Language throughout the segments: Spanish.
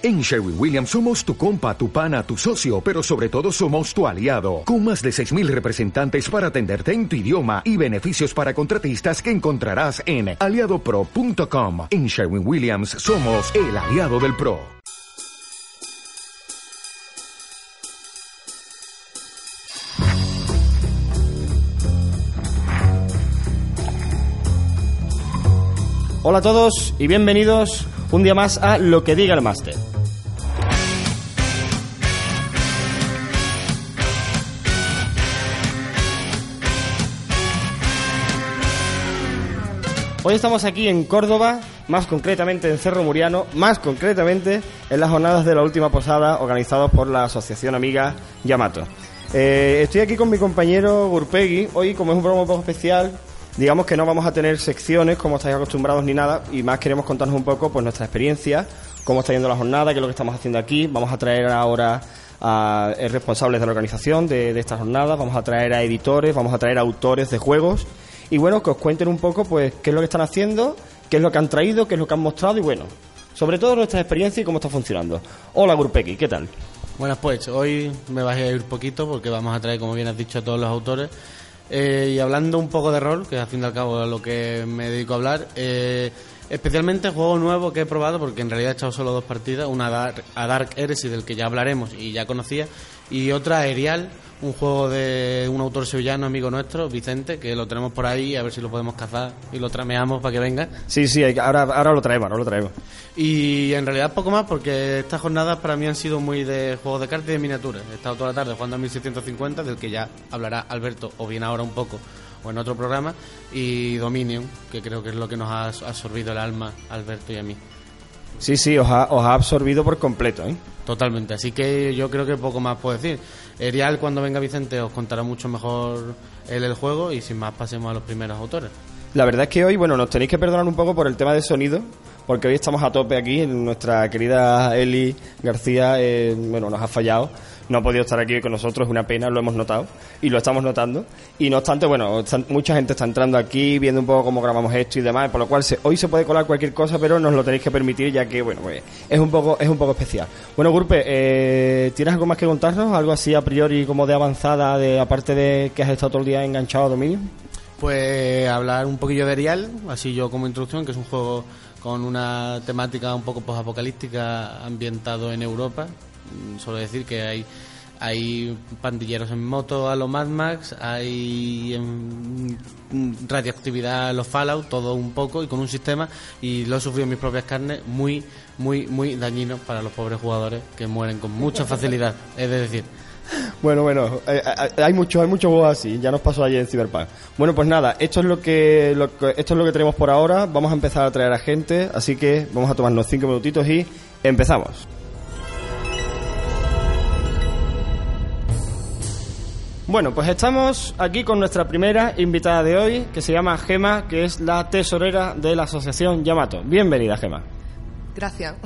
En Sherwin-Williams somos tu compa, tu pana, tu socio, pero sobre todo somos tu aliado. Con más de 6,000 representantes para atenderte en tu idioma y beneficios para contratistas que encontrarás en aliadopro.com. En Sherwin-Williams somos el aliado del pro. Hola a todos y bienvenidos un día más a Lo que diga el máster. Hoy estamos aquí en Córdoba, más concretamente en Cerro Muriano, más concretamente en las jornadas de la última posada organizadas por la asociación amiga Yamato. Estoy aquí con mi compañero Gurpegui. Hoy, como es un programa un poco especial, digamos que no vamos a tener secciones como estáis acostumbrados ni nada, y más queremos contarnos un poco pues nuestra experiencia, cómo está yendo la jornada, qué es lo que estamos haciendo aquí. Vamos a traer ahora a responsables de la organización de esta jornada, vamos a traer a editores, vamos a traer a autores de juegos y bueno, que os cuenten un poco pues qué es lo que están haciendo, qué es lo que han traído, qué es lo que han mostrado y bueno, sobre todo nuestra experiencia y cómo está funcionando. Hola Gurpegui, ¿qué tal? Buenas pues, hoy me vais a ir un poquito porque vamos a traer, como bien has dicho, a todos los autores. Y hablando un poco de rol, que al fin y al cabo es lo que me dedico a hablar, especialmente juego nuevo que he probado, porque en realidad he echado solo dos partidas, una a Dark Heresy, del que ya hablaremos y ya conocía, y otra a Erial, un juego de un autor sevillano amigo nuestro, Vicente, que lo tenemos por ahí, a ver si lo podemos cazar y lo trameamos para que venga. Sí, ahora lo traemos, Y en realidad poco más, porque estas jornadas para mí han sido muy de juegos de cartas y de miniaturas. He estado toda la tarde jugando a 1650, del que ya hablará Alberto, o bien ahora un poco, o en otro programa, y Dominion, que creo que es lo que nos ha absorbido el alma a Alberto y a mí. Sí, os ha absorbido por completo, ¿eh? Totalmente, así que yo creo que poco más puedo decir. Erial, cuando venga Vicente, os contará mucho mejor el juego y sin más pasemos a los primeros autores. La verdad es que hoy, bueno, nos tenéis que perdonar un poco por el tema de sonido, porque hoy estamos a tope aquí, nuestra querida Eli García, bueno, nos ha fallado, no ha podido estar aquí con nosotros, es una pena, lo hemos notado y lo estamos notando, y no obstante, bueno, mucha gente está entrando aquí, viendo un poco cómo grabamos esto y demás, por lo cual hoy se puede colar cualquier cosa, pero nos lo tenéis que permitir, ya que, bueno, pues, es un poco especial. Bueno, Gurpe, ¿tienes algo más que contarnos? ¿Algo así a priori como de avanzada, aparte de que has estado todo el día enganchado a Dominio? Pues hablar un poquillo de Erial, así yo como introducción, que es un juego con una temática un poco posapocalíptica ambientado en Europa. Solo decir que hay pandilleros en moto a los Mad Max, hay radioactividad a los Fallout, todo un poco, y con un sistema, y lo he sufrido en mis propias carnes, muy, muy, muy dañino para los pobres jugadores que mueren con mucha facilidad, es de decir. Bueno, hay muchos juegos así, ya nos pasó ayer en Cyberpunk. Bueno, pues nada, esto es lo que tenemos por ahora, vamos a empezar a traer a gente, así que vamos a tomarnos 5 minutitos y empezamos. Bueno, pues estamos aquí con nuestra primera invitada de hoy, que se llama Gema, que es la tesorera de la asociación Yamato. Bienvenida, Gema. Gracias.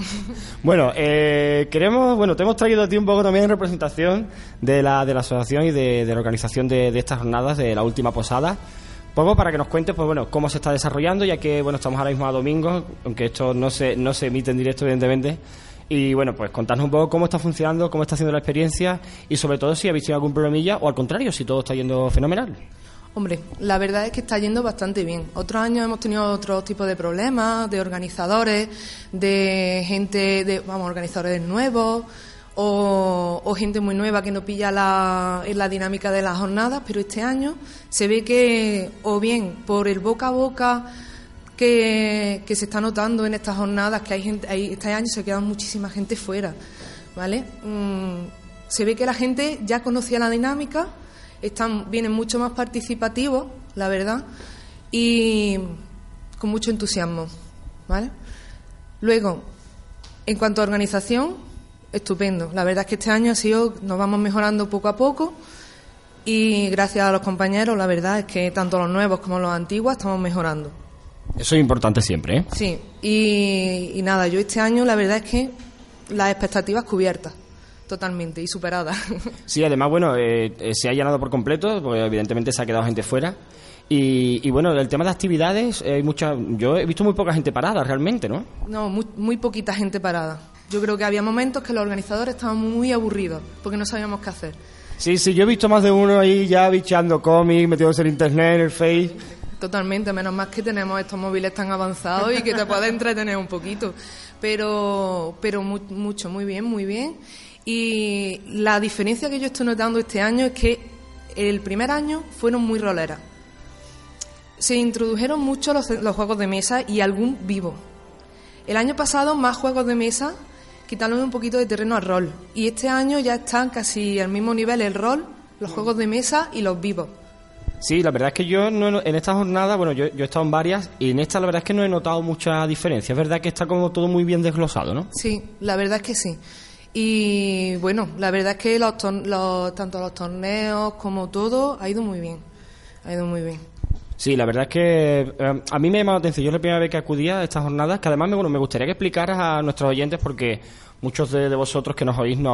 Bueno, te hemos traído a ti un poco también en representación de la asociación y de la organización de estas jornadas de la última posada. Poco para que nos cuentes, pues bueno, cómo se está desarrollando, ya que bueno, estamos ahora mismo a domingo, aunque esto no se emite en directo, evidentemente. Y bueno, pues contarnos un poco cómo está funcionando, cómo está haciendo la experiencia y sobre todo si habéis tenido algún problemilla o al contrario, si todo está yendo fenomenal. Hombre, la verdad es que está yendo bastante bien. Otros años hemos tenido otro tipo de problemas, de organizadores, de gente, organizadores nuevos o gente muy nueva que no pilla en la dinámica de las jornadas, pero este año se ve que o bien por el boca a boca que se está notando en estas jornadas, que hay gente, este año se queda muchísima gente fuera, ¿vale? Se ve que la gente ya conocía la dinámica, vienen mucho más participativos, la verdad, y con mucho entusiasmo, ¿vale? Luego, en cuanto a organización, estupendo. La verdad es que este año nos vamos mejorando poco a poco y gracias a los compañeros, la verdad es que tanto los nuevos como los antiguos estamos mejorando. Eso es importante siempre, ¿eh? Sí, y nada, yo este año la verdad es que las expectativas cubiertas totalmente y superadas. Sí, además, bueno, se ha llenado por completo, porque evidentemente se ha quedado gente fuera. Y bueno, el tema de actividades, yo he visto muy poca gente parada realmente, ¿no? No, muy, muy poquita gente parada. Yo creo que había momentos que los organizadores estaban muy aburridos porque no sabíamos qué hacer. Sí, sí, yo he visto más de uno ahí ya bichando cómics, metidos en internet, en el Face. Totalmente, menos más que tenemos estos móviles tan avanzados y que te puedes entretener un poquito. Pero mucho, muy bien, muy bien. Y la diferencia que yo estoy notando este año es que el primer año fueron muy roleras. Se introdujeron mucho los juegos de mesa y algún vivo. El año pasado más juegos de mesa, quitándole un poquito de terreno al rol. Y este año ya están casi al mismo nivel el rol, los juegos de mesa y los vivos. Sí, la verdad es que yo no, en esta jornada, bueno, yo he estado en varias y en esta la verdad es que no he notado mucha diferencia. Es verdad que está como todo muy bien desglosado, ¿no? Sí, la verdad es que sí. Y bueno, la verdad es que tanto los torneos como todo ha ido muy bien. Ha ido muy bien. Sí, la verdad es que a mí me ha llamado la atención. Yo es la primera vez que acudía a estas jornadas, que además me gustaría que explicaras a nuestros oyentes, porque muchos de vosotros que nos oís no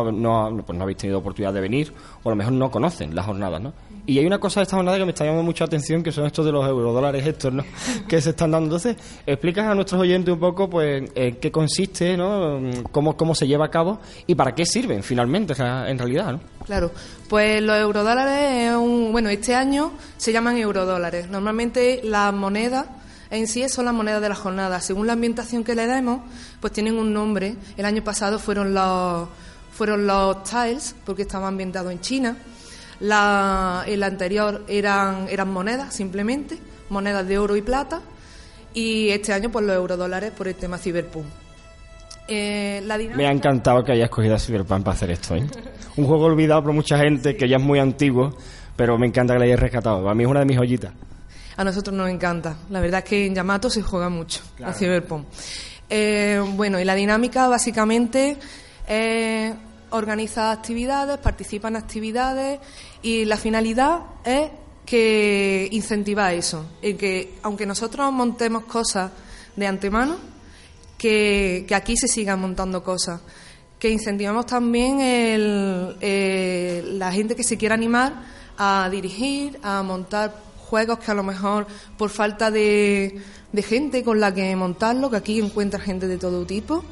habéis tenido oportunidad de venir, o a lo mejor no conocen las jornadas, ¿no? Y hay una cosa de estas jornadas que me está llamando mucha atención, que son estos de los eurodólares estos, ¿no?, que se están dando. Entonces, explicas a nuestros oyentes un poco, pues, qué consiste, ¿no?, cómo se lleva a cabo y para qué sirven finalmente, en realidad, ¿no? Claro, pues los eurodólares, este año se llaman eurodólares. Normalmente las monedas en sí son las monedas de la jornada. Según la ambientación que le demos, pues tienen un nombre. El año pasado fueron los tiles, porque estaba ambientado en China. El anterior eran monedas, simplemente monedas de oro y plata. Y este año, pues los eurodólares, por el tema Cyberpunk. Me ha encantado que hayas escogido a Cyberpunk para hacer esto, ¿eh? Un juego olvidado por mucha gente, que ya es muy antiguo, pero me encanta que lo hayas rescatado. Para mí es una de mis joyitas. A nosotros nos encanta. La verdad es que en Yamato se juega mucho, claro, a Cyberpunk. Y la dinámica básicamente organiza actividades, participan actividades, y la finalidad es que incentiva eso, en que aunque nosotros montemos cosas de antemano, que aquí se sigan montando cosas, que incentivamos también la gente que se quiera animar a dirigir, a montar juegos que a lo mejor por falta de gente con la que montarlo, que aquí encuentras gente de todo tipo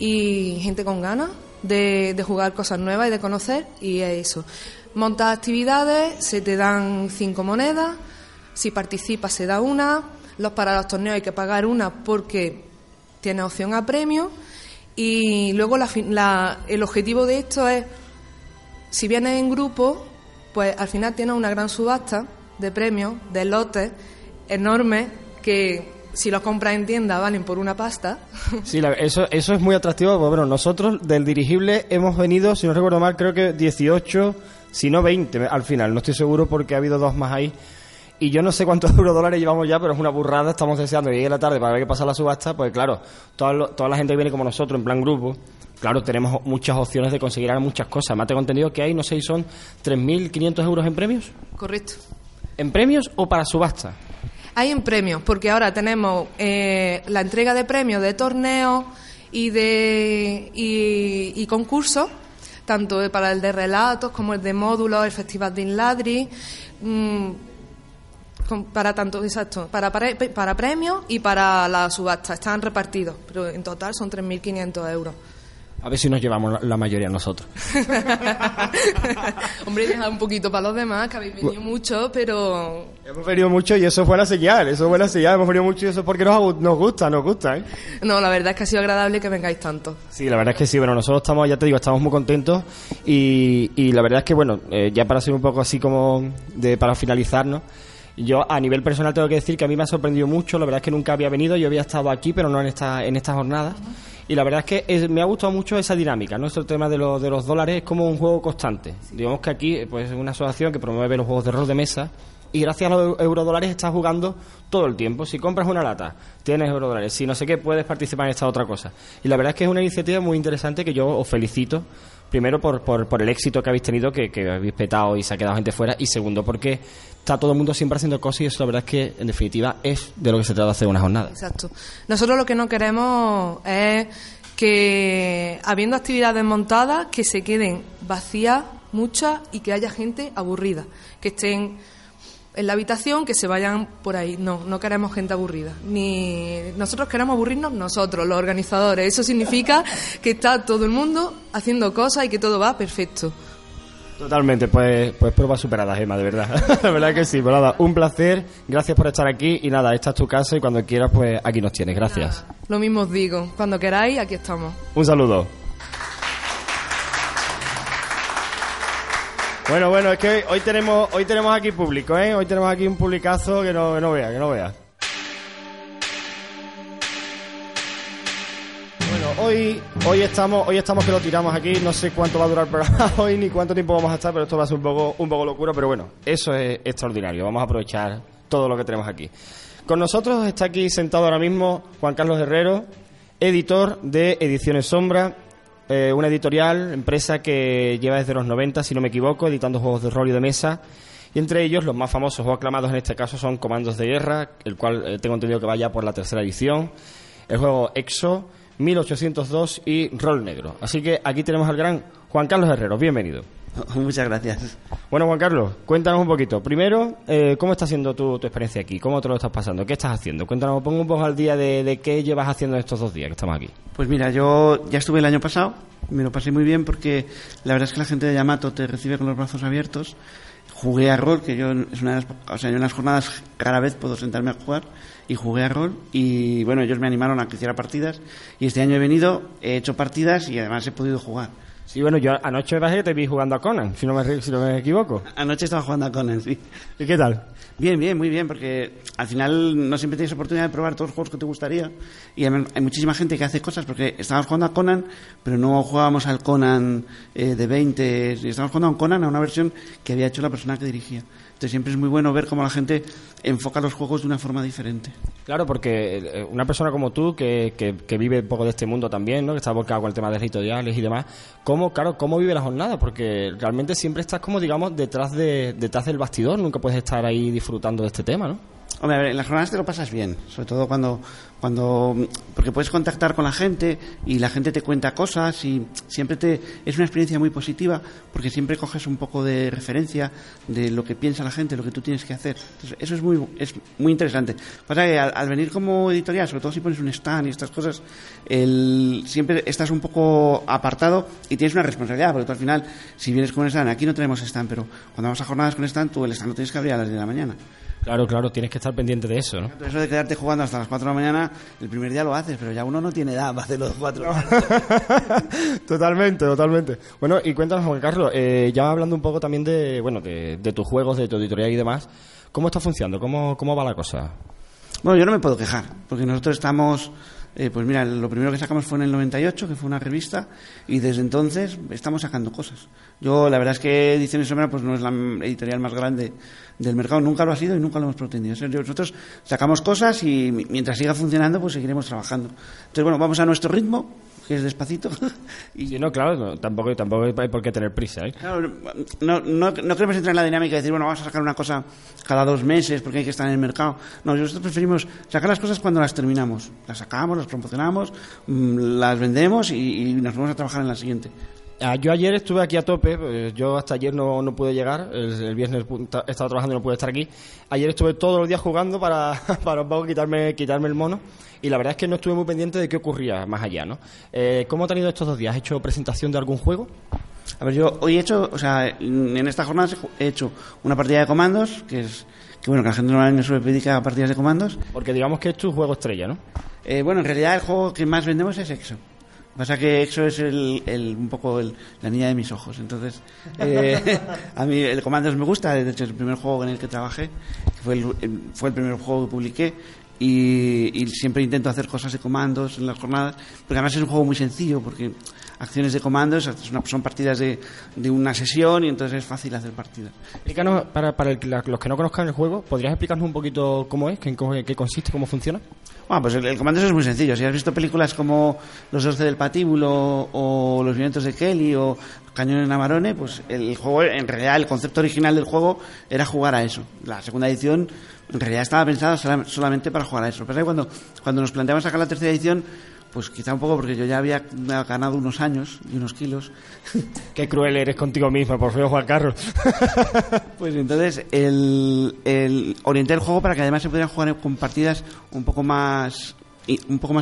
y gente con ganas de jugar cosas nuevas y de conocer, y es eso. Montas actividades, se te dan 5 monedas, si participas se da una, para los torneos hay que pagar una porque tienes opción a premio, y luego el objetivo de esto es, si vienes en grupo, pues al final tienes una gran subasta de premios, de lotes enormes que si los compras en tienda valen por una pasta. Sí, eso es muy atractivo. Bueno, nosotros del dirigible hemos venido, si no recuerdo mal, creo que 18, si no 20 al final, no estoy seguro porque ha habido 2 más ahí. Y yo no sé cuántos eurodólares llevamos ya, pero es una burrada. Estamos deseando que llegue la tarde para ver qué pasa la subasta, pues claro, toda la gente que viene como nosotros en plan grupo, claro, tenemos muchas opciones de conseguir muchas cosas. Más tengo entendido que hay, no sé si son 3.500 euros en premios. Correcto. ¿En premios o para subasta? Hay en premios, porque ahora tenemos la entrega de premios de torneos y concursos, tanto para el de relatos como el de módulos, el festival de Inladri, para premios y para la subasta. Están repartidos, pero en total son 3.500 euros. A ver si nos llevamos la mayoría nosotros. Hombre, dejad un poquito para los demás, que habéis venido mucho, pero... Hemos venido mucho y eso es buena señal, hemos venido mucho y eso es porque nos gusta, ¿eh? No, la verdad es que ha sido agradable que vengáis tanto. Sí, la verdad es que sí, bueno, nosotros estamos, ya te digo, estamos muy contentos y la verdad es que, bueno, ya para ser un poco así como para finalizar, ¿no? Yo a nivel personal tengo que decir que a mí me ha sorprendido mucho. La verdad es que nunca había venido, yo había estado aquí, pero no en estas jornadas. Y la verdad es que me ha gustado mucho esa dinámica, ¿no? Este tema de los dólares es como un juego constante. Digamos que aquí pues es una asociación que promueve los juegos de rol de mesa y gracias a los eurodólares estás jugando todo el tiempo. Si compras una lata, tienes eurodólares. Si no sé qué, puedes participar en esta otra cosa. Y la verdad es que es una iniciativa muy interesante que yo os felicito. Primero, por el éxito que habéis tenido, que habéis petado y se ha quedado gente fuera. Y segundo, porque está todo el mundo siempre haciendo cosas y eso, la verdad es que, en definitiva, es de lo que se trata de hacer una jornada. Exacto. Nosotros lo que no queremos es que, habiendo actividades montadas, que se queden vacías, muchas, y que haya gente aburrida. Que estén en la habitación, que se vayan por ahí. No, no queremos gente aburrida. Ni nosotros queremos aburrirnos nosotros, los organizadores. Eso significa que está todo el mundo haciendo cosas y que todo va perfecto. Totalmente, pues prueba superada, Gema, de verdad. La verdad que sí, pues nada, un placer, gracias por estar aquí y nada, esta es tu casa y cuando quieras, pues aquí nos tienes, gracias. Nada, lo mismo os digo, cuando queráis, aquí estamos. Un saludo. Bueno, es que hoy tenemos aquí público, ¿eh? Hoy tenemos aquí un publicazo que no vea. Hoy estamos que lo tiramos aquí, no sé cuánto va a durar para hoy ni cuánto tiempo vamos a estar, pero esto va a ser un poco locura, pero bueno, eso es extraordinario, vamos a aprovechar todo lo que tenemos aquí. Con nosotros está aquí sentado ahora mismo Juan Carlos Herrero, editor de Ediciones Sombra, una editorial, empresa que lleva desde los 90, si no me equivoco, editando juegos de rol y de mesa. Y entre ellos, los más famosos o aclamados en este caso son Comandos de Guerra, el cual tengo entendido que va ya por la tercera edición, el juego EXO, 1802 y Rol Negro. Así que aquí tenemos al gran Juan Carlos Herrero. Bienvenido. Muchas gracias. Bueno, Juan Carlos, cuéntanos un poquito. Primero, ¿cómo está siendo tu experiencia aquí? ¿Cómo te lo estás pasando? ¿Qué estás haciendo? Cuéntanos, pongo un poco al día de qué llevas haciendo estos 2 días que estamos aquí. Pues mira, yo ya estuve el año pasado, me lo pasé muy bien porque la verdad es que la gente de Yamato te recibe con los brazos abiertos. Jugué a rol, que yo es una de las, o sea, yo en las jornadas cada vez puedo sentarme a jugar, y jugué a rol, y bueno, ellos me animaron a que hiciera partidas, y este año he venido, he hecho partidas y además he podido jugar. Sí, bueno, yo anoche me parece que te vi jugando a Conan, si no me equivoco. Anoche estaba jugando a Conan, sí. ¿Y qué tal? Bien, muy bien, porque al final no siempre tienes oportunidad de probar todos los juegos que te gustaría, y hay muchísima gente que hace cosas, porque estábamos jugando a Conan, pero no jugábamos al Conan de 20, estábamos jugando a un Conan, a una versión que había hecho la persona que dirigía. Entonces siempre es muy bueno ver cómo la gente enfoca los juegos de una forma diferente. Claro, porque una persona como tú, que vive un poco de este mundo también, ¿no? Que está volcado con el tema de editoriales y demás, ¿cómo vive la jornada? Porque realmente siempre estás como, digamos, detrás del bastidor, nunca puedes estar ahí disfrutando de este tema, ¿no? Hombre, a ver, en las jornadas te lo pasas bien, sobre todo cuando porque puedes contactar con la gente y la gente te cuenta cosas y siempre es una experiencia muy positiva porque siempre coges un poco de referencia de lo que piensa la gente, lo que tú tienes que hacer. Entonces, eso es muy interesante. Pasa que al venir como editorial, sobre todo si pones un stand y estas cosas, siempre estás un poco apartado y tienes una responsabilidad, porque tú al final, si vienes con un stand, aquí no tenemos stand, pero cuando vamos a jornadas con stand, tú el stand lo tienes que abrir a las 10 de la mañana. Claro, tienes que estar pendiente de eso, ¿no? Eso de quedarte jugando hasta las 4 de la mañana, el primer día lo haces, pero ya uno no tiene edad para hacer los 4. Totalmente. Bueno, y cuéntanos, Juan Carlos, ya hablando un poco también de tus juegos, de tu editorial y demás, ¿cómo está funcionando? ¿Cómo va la cosa? Bueno, yo no me puedo quejar, porque nosotros estamos... pues mira, lo primero que sacamos fue en el 98, que fue una revista, y desde entonces estamos sacando cosas. Yo, la verdad es que Ediciones Sombra pues no es la editorial más grande del mercado, nunca lo ha sido y nunca lo hemos pretendido. O sea, nosotros sacamos cosas y mientras siga funcionando, pues seguiremos trabajando. Entonces, bueno, vamos a nuestro ritmo, que es despacito. Y sí, no, claro, no, tampoco hay por qué tener prisa, ¿eh? Claro, no queremos entrar en la dinámica de decir, bueno, vamos a sacar una cosa cada 2 meses porque hay que estar en el mercado. No, nosotros preferimos sacar las cosas cuando las terminamos. Las sacamos, las promocionamos, las vendemos y nos vamos a trabajar en la siguiente. Yo ayer estuve aquí a tope, yo hasta ayer no pude llegar, el viernes estaba trabajando y no pude estar aquí. Ayer estuve todos los días jugando para un poco quitarme el mono y la verdad es que no estuve muy pendiente de qué ocurría más allá, ¿no? ¿Cómo han ido estos 2 días? ¿Has hecho presentación de algún juego? A ver, yo hoy en esta jornada he hecho una partida de Comandos, que la gente normalmente me suele pedir que haga partidas de Comandos. Porque digamos que es tu juego estrella, ¿no? Bueno, en realidad el juego que más vendemos es EXO. Pasa que EXO es un poco la niña de mis ojos. Entonces, a mí el Comandos me gusta. De hecho, es el primer juego en el que trabajé. Fue el primer juego que publiqué. Y siempre intento hacer cosas de Comandos en las jornadas. Porque además es un juego muy sencillo. Porque acciones de Comandos son partidas de una sesión. Y entonces es fácil hacer partidas. Explícanos, para los que no conozcan el juego, ¿podrías explicarnos un poquito cómo es? ¿Qué consiste? ¿Cómo funciona? Bueno, pues el Comandos es muy sencillo. Si has visto películas como Los 12 del Patíbulo o Los Vientos de Kelly o Cañones Navarone, pues el juego, en realidad, el concepto original del juego era jugar a eso. La segunda edición, en realidad, estaba pensada solamente para jugar a eso. Pero cuando nos planteamos sacar la tercera edición, Pues quizá un poco porque yo ya había ganado unos años y unos kilos. Qué cruel eres contigo misma, por feo Juan Carlos. Pues entonces orienté el juego para que además se pudieran jugar con partidas un poco más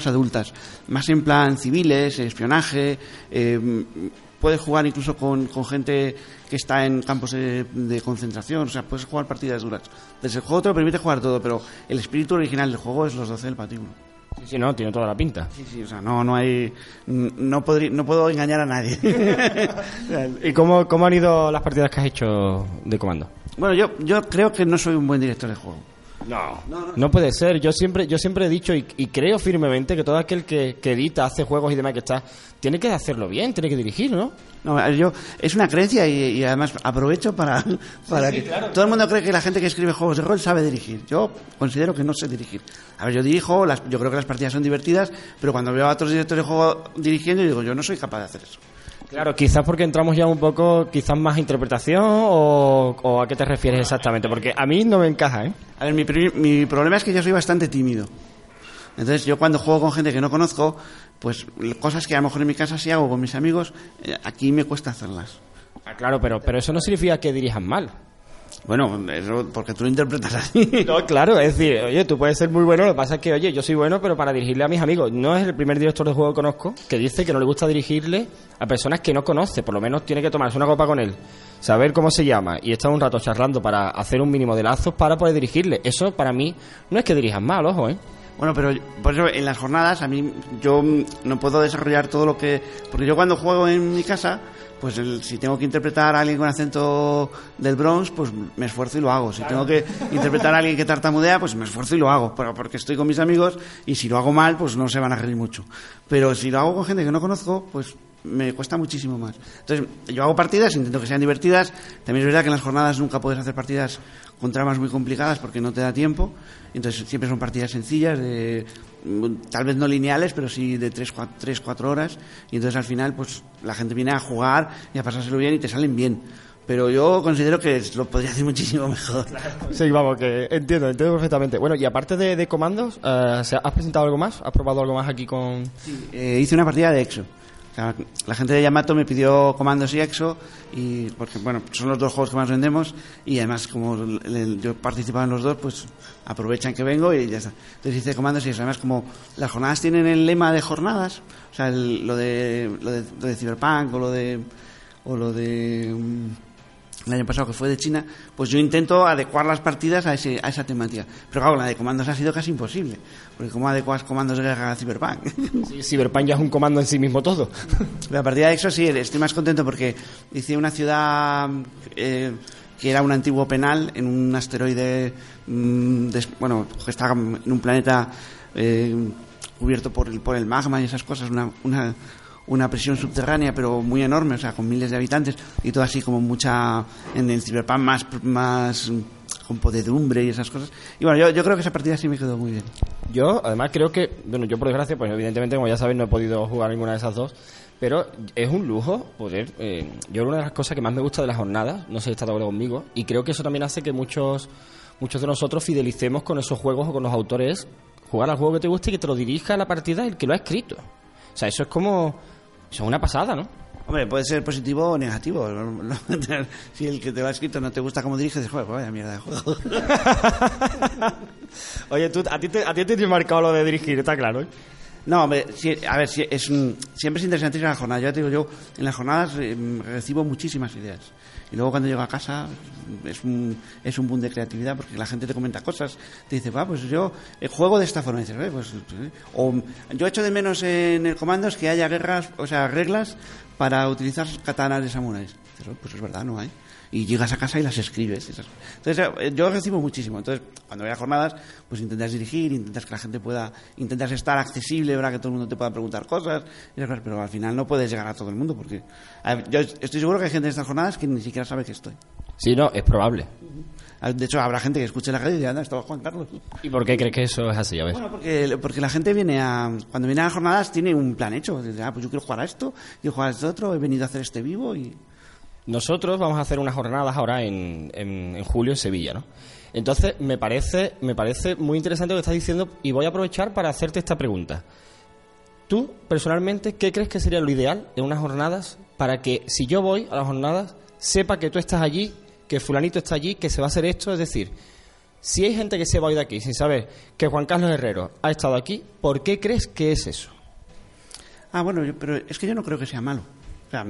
adultas, más en plan civiles, espionaje. Puedes jugar incluso con gente que está en campos de concentración, o sea, puedes jugar partidas duras. Desde el juego te lo permite jugar todo, pero el espíritu original del juego es los 12 del patíbulo. Sí, sí, no, tiene toda la pinta. Sí, sí, o sea, no hay... No puedo engañar a nadie. ¿Y cómo han ido las partidas que has hecho de Comando? Bueno, yo creo que no soy un buen director de juego. No puede ser. Yo siempre he dicho y creo firmemente que todo aquel que edita, hace juegos y demás que está, tiene que hacerlo bien, tiene que dirigir, ¿no? No, yo es una creencia y además aprovecho para sí, que claro. Todo el mundo cree que la gente que escribe juegos de rol sabe dirigir. Yo considero que no sé dirigir. A ver, yo dirijo, yo creo que las partidas son divertidas, pero cuando veo a otros directores de juego dirigiendo, yo digo, yo no soy capaz de hacer eso. Claro, quizás porque entramos ya un poco, quizás más interpretación o a qué te refieres exactamente, porque a mí no me encaja, ¿eh? A ver, mi problema es que yo soy bastante tímido. Entonces yo cuando juego con gente que no conozco, pues cosas que a lo mejor en mi casa sí hago con mis amigos, aquí me cuesta hacerlas. Ah, claro, pero eso no significa que dirijas mal. Bueno, porque tú lo interpretas así. No, claro, es decir, oye, tú puedes ser muy bueno, lo que pasa es que, oye, yo soy bueno, pero para dirigirle a mis amigos. No es el primer director de juego que conozco que dice que no le gusta dirigirle a personas que no conoce, por lo menos tiene que tomarse una copa con él, saber cómo se llama y estar un rato charlando para hacer un mínimo de lazos para poder dirigirle. Eso para mí no es que dirijas mal, ojo, ¿eh? Bueno, pero por eso en las jornadas a mí yo no puedo desarrollar todo lo que... Porque yo cuando juego en mi casa, pues si tengo que interpretar a alguien con acento del Bronx, pues me esfuerzo y lo hago. Si tengo que interpretar a alguien que tartamudea, pues me esfuerzo y lo hago. Pero porque estoy con mis amigos y si lo hago mal, pues no se van a reír mucho. Pero si lo hago con gente que no conozco, pues me cuesta muchísimo más. Entonces yo hago partidas, intento que sean divertidas. También es verdad que en las jornadas nunca puedes hacer partidas con tramas muy complicadas porque no te da tiempo. Entonces siempre son partidas sencillas, tal vez no lineales, pero sí de 3-4 horas. Y entonces al final pues la gente viene a jugar y a pasárselo bien y te salen bien. Pero yo considero que lo podría hacer muchísimo mejor. Sí, vamos, que entiendo perfectamente. Bueno, y aparte de Comandos, ¿has presentado algo más? ¿Has probado algo más aquí con...? Sí, hice una partida de EXO. La gente de Yamato me pidió Comandos y EXO, y porque bueno, son los dos juegos que más vendemos y además como yo participaba en los dos, pues aprovechan que vengo y ya está. Entonces hice Comandos y EXO. Además, como las jornadas tienen el lema de jornadas, o sea, lo de Cyberpunk o lo de el año pasado que fue de China, pues yo intento adecuar las partidas a esa temática. Pero claro, la de Comandos ha sido casi imposible, porque ¿cómo adecuas Comandos de Guerra a Cyberpunk? Sí, Cyberpunk ya es un comando en sí mismo todo. La partida de EXO sí, estoy más contento porque hice una ciudad que era un antiguo penal en un asteroide, que estaba en un planeta cubierto por el magma y esas cosas, una prisión subterránea pero muy enorme, o sea, con miles de habitantes y todo así como mucha en el Cyberpunk más con podredumbre y esas cosas. Y bueno, yo creo que esa partida sí me quedó muy bien. Yo además creo que, bueno, yo por desgracia, pues evidentemente como ya sabéis no he podido jugar ninguna de esas dos, pero es un lujo poder, yo una de las cosas que más me gusta de las jornadas, no sé si está de acuerdo conmigo, y creo que eso también hace que muchos de nosotros fidelicemos con esos juegos o con los autores, jugar al juego que te guste y que te lo dirija a la partida el que lo ha escrito. O sea, eso es como... Eso es una pasada, ¿no? Hombre, puede ser positivo o negativo. Si el que te va escrito no te gusta cómo diriges, dices, joder, vaya mierda de juego. Oye, tú, a ti te he marcado lo de dirigir, está claro, ¿eh? No, hombre, siempre es interesante ir a la jornada. Ya te digo, yo en las jornadas recibo muchísimas ideas. Y luego cuando llego a casa es un boom de creatividad porque la gente te comenta cosas, te dice, pues yo juego de esta forma, y dices, o yo echo de menos en el Comandos que haya guerras, o sea, reglas para utilizar katanas de samuráis. Y dices, pues es verdad, no hay. Y llegas a casa y las escribes. Entonces yo recibo muchísimo. Entonces cuando voy a jornadas, pues intentas dirigir, intentas que la gente pueda, intentas estar accesible para que todo el mundo te pueda preguntar cosas, pero al final no puedes llegar a todo el mundo porque yo estoy seguro que hay gente en estas jornadas que ni siquiera sabe que estoy. Sí, no, es probable. De hecho, habrá gente que escuche la radio y diga, anda, estaba Juan Carlos. ¿Y por qué crees que eso es así? A ver. Bueno, porque la gente cuando viene a las jornadas tiene un plan hecho. Dice, pues yo quiero jugar a esto, quiero jugar a esto otro, he venido a hacer este vivo y... Nosotros vamos a hacer unas jornadas ahora en julio en Sevilla, ¿no? Entonces me parece muy interesante lo que estás diciendo y voy a aprovechar para hacerte esta pregunta. Tú, personalmente, ¿qué crees que sería lo ideal en unas jornadas para que, si yo voy a las jornadas, sepa que tú estás allí, que fulanito está allí, que se va a hacer esto? Es decir, si hay gente que se va a ir de aquí sin saber que Juan Carlos Herrero ha estado aquí, ¿por qué crees que es eso? Ah, bueno, pero es que yo no creo que sea malo. O sea,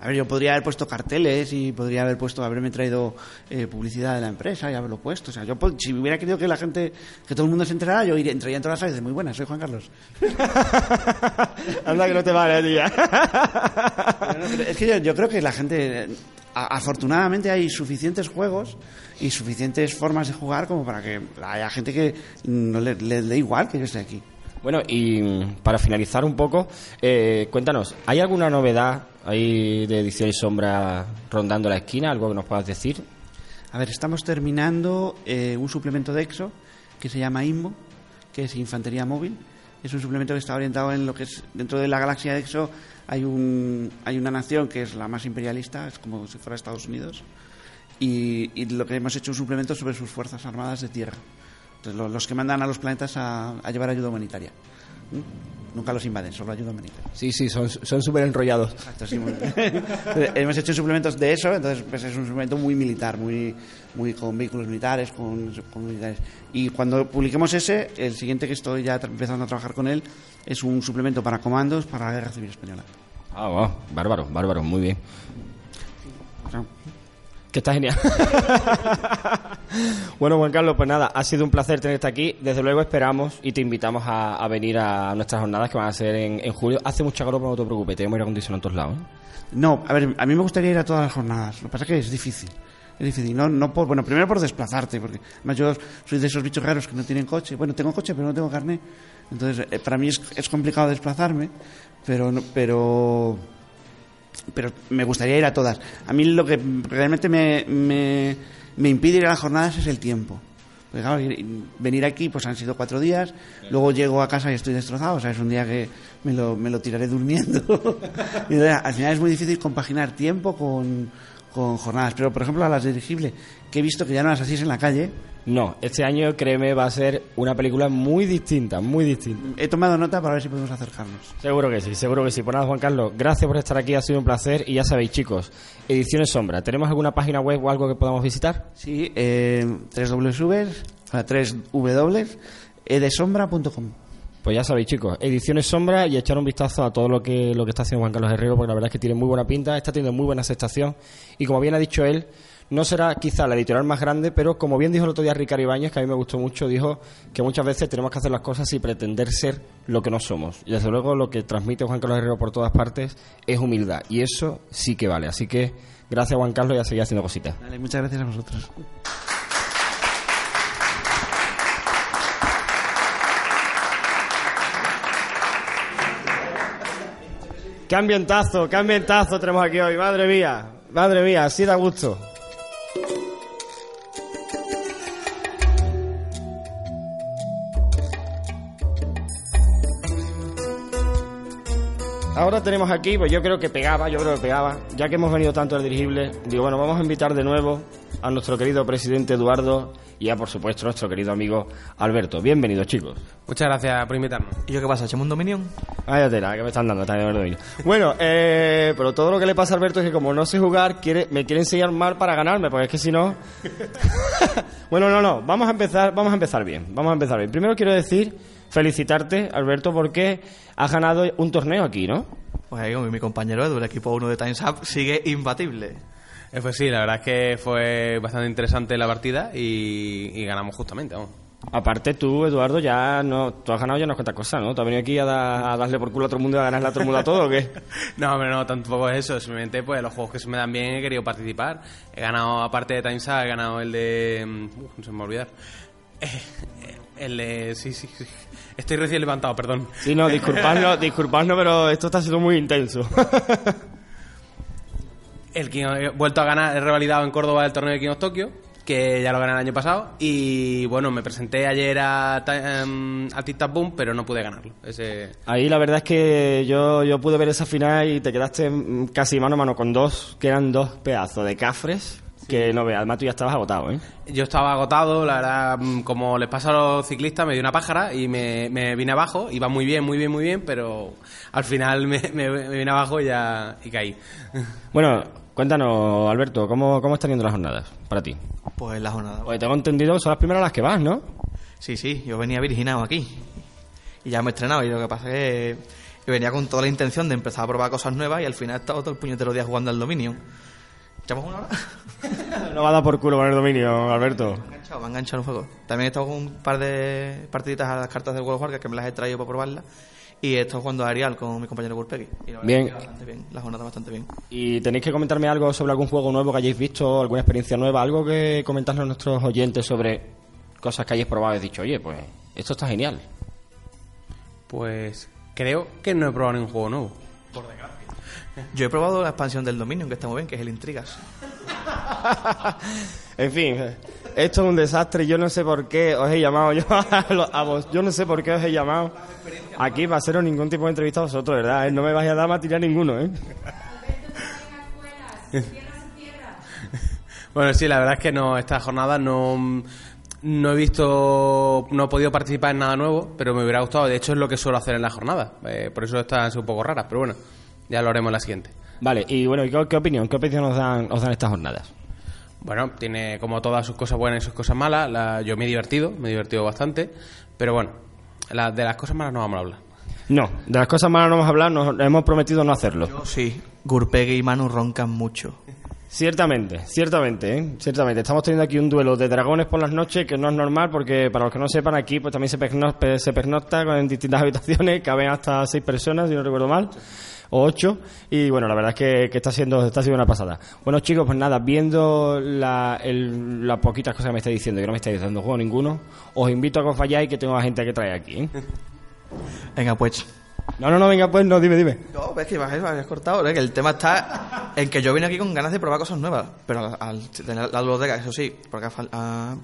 a ver, yo podría haber puesto carteles y podría haber puesto, haberme traído publicidad de la empresa y haberlo puesto. O sea, yo si hubiera querido que la gente, que todo el mundo se enterara, yo entraría en todas las áreas de muy buenas, soy Juan Carlos. Anda que no te vale, tía. Es que yo creo que la gente, afortunadamente hay suficientes juegos y suficientes formas de jugar como para que haya gente que no le dé igual que yo esté aquí. Bueno, y para finalizar un poco, cuéntanos, ¿hay alguna novedad ahí de Ediciones Sombra rondando la esquina? ¿Algo que nos puedas decir? A ver, estamos terminando un suplemento de EXO que se llama INMO, que es Infantería Móvil. Es un suplemento que está orientado en lo que es, dentro de la galaxia de EXO, hay una nación que es la más imperialista, es como si fuera Estados Unidos, y lo que hemos hecho es un suplemento sobre sus fuerzas armadas de tierra. Entonces, los que mandan a los planetas a llevar ayuda humanitaria. Nunca los invaden, solo ayuda humanitaria. Sí, sí, son súper enrollados. Exacto, sí. Hemos hecho suplementos de eso, entonces pues es un suplemento muy militar, muy con vehículos militares, con militares. Y cuando publiquemos ese, el siguiente que estoy ya empezando a trabajar con él, es un suplemento para comandos para la Guerra Civil Española. Ah, wow, bárbaro, muy bien. O sea, que está genial. Bueno, Juan Carlos, pues nada, ha sido un placer tenerte aquí. Desde luego esperamos y te invitamos a venir a nuestras jornadas que van a ser en julio. Hace mucha calor, pero no te preocupes, tenemos aire acondicionado en todos lados, ¿eh? No, a ver, a mí me gustaría ir a todas las jornadas. Lo que pasa es que es difícil. Es difícil, bueno, primero por desplazarte, porque además yo soy de esos bichos raros que no tienen coche. Bueno, tengo coche, pero no tengo carnet. Entonces, para mí es complicado desplazarme, pero me gustaría ir a todas. A mí lo que realmente me impide ir a las jornadas es el tiempo. Porque claro, venir aquí pues han sido 4 días, luego llego a casa y estoy destrozado, o sea, es un día que me lo tiraré durmiendo. Y al final es muy difícil compaginar tiempo con jornadas, pero por ejemplo a las de dirigible, que he visto que ya no las hacéis en la calle. No, este año, créeme, va a ser una película muy distinta, muy distinta. He tomado nota para ver si podemos acercarnos. Seguro que sí. Pues nada, Juan Carlos, gracias por estar aquí, ha sido un placer. Y ya sabéis, chicos, Ediciones Sombra, ¿tenemos alguna página web o algo que podamos visitar? Sí, www.edesombra.com. Pues ya sabéis, chicos, Ediciones Sombra, y echar un vistazo a todo lo que está haciendo Juan Carlos Herrero, porque la verdad es que tiene muy buena pinta, está teniendo muy buena aceptación, y como bien ha dicho él, no será quizá la editorial más grande, pero como bien dijo el otro día Ricardo Ibáñez, que a mí me gustó mucho, dijo que muchas veces tenemos que hacer las cosas y pretender ser lo que no somos. Y desde luego lo que transmite Juan Carlos Herrero por todas partes es humildad, y eso sí que vale. Así que gracias, Juan Carlos, y a seguir haciendo cositas. Vale, muchas gracias a vosotros. ¡Qué ambientazo tenemos aquí hoy! ¡Madre mía! Así da gusto. Ahora tenemos aquí, pues yo creo que pegaba, ya que hemos venido tanto al dirigible, digo, bueno, vamos a invitar de nuevo a nuestro querido presidente Eduardo y a, por supuesto, nuestro querido amigo Alberto. Bienvenidos, chicos. Muchas gracias por invitarnos. ¿Y yo qué pasa? ¿Echamos un Dominion? Váyate, nada, que me están dando también el Dominion. Bueno, pero todo lo que le pasa a Alberto es que como no sé jugar, me quiere enseñar mal para ganarme, porque es que si no... Bueno, no, vamos a empezar bien. Primero quiero decir... felicitarte, Alberto, porque has ganado un torneo aquí, ¿no? Pues ahí mi compañero Edu, el equipo 1 de Time's Up, sigue imbatible. Pues sí, la verdad es que fue bastante interesante la partida y ganamos justamente, vamos. Aparte tú, Eduardo, tú has ganado ya unas cuantas cosas, ¿no? ¿Te has venido aquí a darle por culo a todo el mundo y a ganarle a todo el mundo a todo o qué? No, hombre, no, tampoco es eso. Simplemente, pues, los juegos que se me dan bien he querido participar. He ganado, aparte de Time's Up, he ganado el de... no se me va a olvidar. Sí. Estoy recién levantado, perdón. Sí, no, disculpadnos, pero esto está siendo muy intenso. El que he vuelto a ganar, he revalidado en Córdoba el torneo de Kinos Tokio, que ya lo gané el año pasado. Y bueno, me presenté ayer a Tic Tac Boom, pero no pude ganarlo. Ahí la verdad es que yo pude ver esa final y te quedaste casi mano a mano con dos, que eran dos pedazos de cafres. Que no veas, además tú ya estabas agotado, ¿eh? Yo estaba agotado, la verdad, como les pasa a los ciclistas, me dio una pájara y me vine abajo. Iba muy bien, pero al final me vine abajo y caí. Bueno, cuéntanos, Alberto, ¿cómo están yendo las jornadas para ti? Pues las jornadas... Pues tengo entendido, son las primeras a las que vas, ¿no? Sí, yo venía virginado aquí y ya me he estrenado, y lo que pasa es que... Y venía con toda la intención de empezar a probar cosas nuevas y al final he estado todo el puñetero día jugando al Dominion. ¿Echamos una hora? No va a dar por culo con el Dominion, Alberto. Me ha enganchado el juego. También he estado con un par de partiditas a las cartas del World Warcraft que me las he traído para probarlas. Y he estado jugando a Erial con mi compañero Gurpegui. Bien. La jornada bastante bien. ¿Y tenéis que comentarme algo sobre algún juego nuevo que hayáis visto, alguna experiencia nueva, algo que comentarnos a nuestros oyentes sobre cosas que hayáis probado y habéis dicho, oye, pues esto está genial? Pues... creo que no he probado ningún juego nuevo. Por desgracia. Yo he probado la expansión del Dominion, que está muy bien, que es el Intrigas. En fin, esto es un desastre. Yo no sé por qué os he llamado yo a vos. Yo no sé por qué os he llamado aquí para haceros ningún tipo de entrevista a vosotros, ¿verdad? No me vais a dar material ninguno, ¿eh? Bueno, sí, la verdad es que no, esta jornada no he visto, no he podido participar en nada nuevo, pero me hubiera gustado. De hecho, es lo que suelo hacer en las jornadas. Por eso están un poco raras, pero bueno, ya lo haremos en la siguiente. Vale, y bueno, ¿qué opinión os dan estas jornadas? Bueno, tiene como todas sus cosas buenas y sus cosas malas. Yo me he divertido bastante, pero bueno, de las cosas malas no vamos a hablar. No, de las cosas malas no vamos a hablar, nos hemos prometido no hacerlo. Yo sí, Gurpegui y Manu roncan mucho. Ciertamente. Estamos teniendo aquí un duelo de dragones por las noches, que no es normal, porque para los que no sepan, aquí pues también se pernocta en distintas habitaciones, caben hasta 6 personas, si no recuerdo mal, o 8, y bueno, la verdad es que está siendo una pasada. Bueno, chicos, pues nada, viendo las poquitas cosas que me estáis diciendo, que no me estáis dando juego ninguno, os invito a que os vayáis, que tengo a gente que traer aquí, ¿eh? Venga, pues... No, venga, pues no, dime. No, ves que me habías cortado, que el tema está en que yo vine aquí con ganas de probar cosas nuevas, pero al tener la biblioteca, eso sí, porque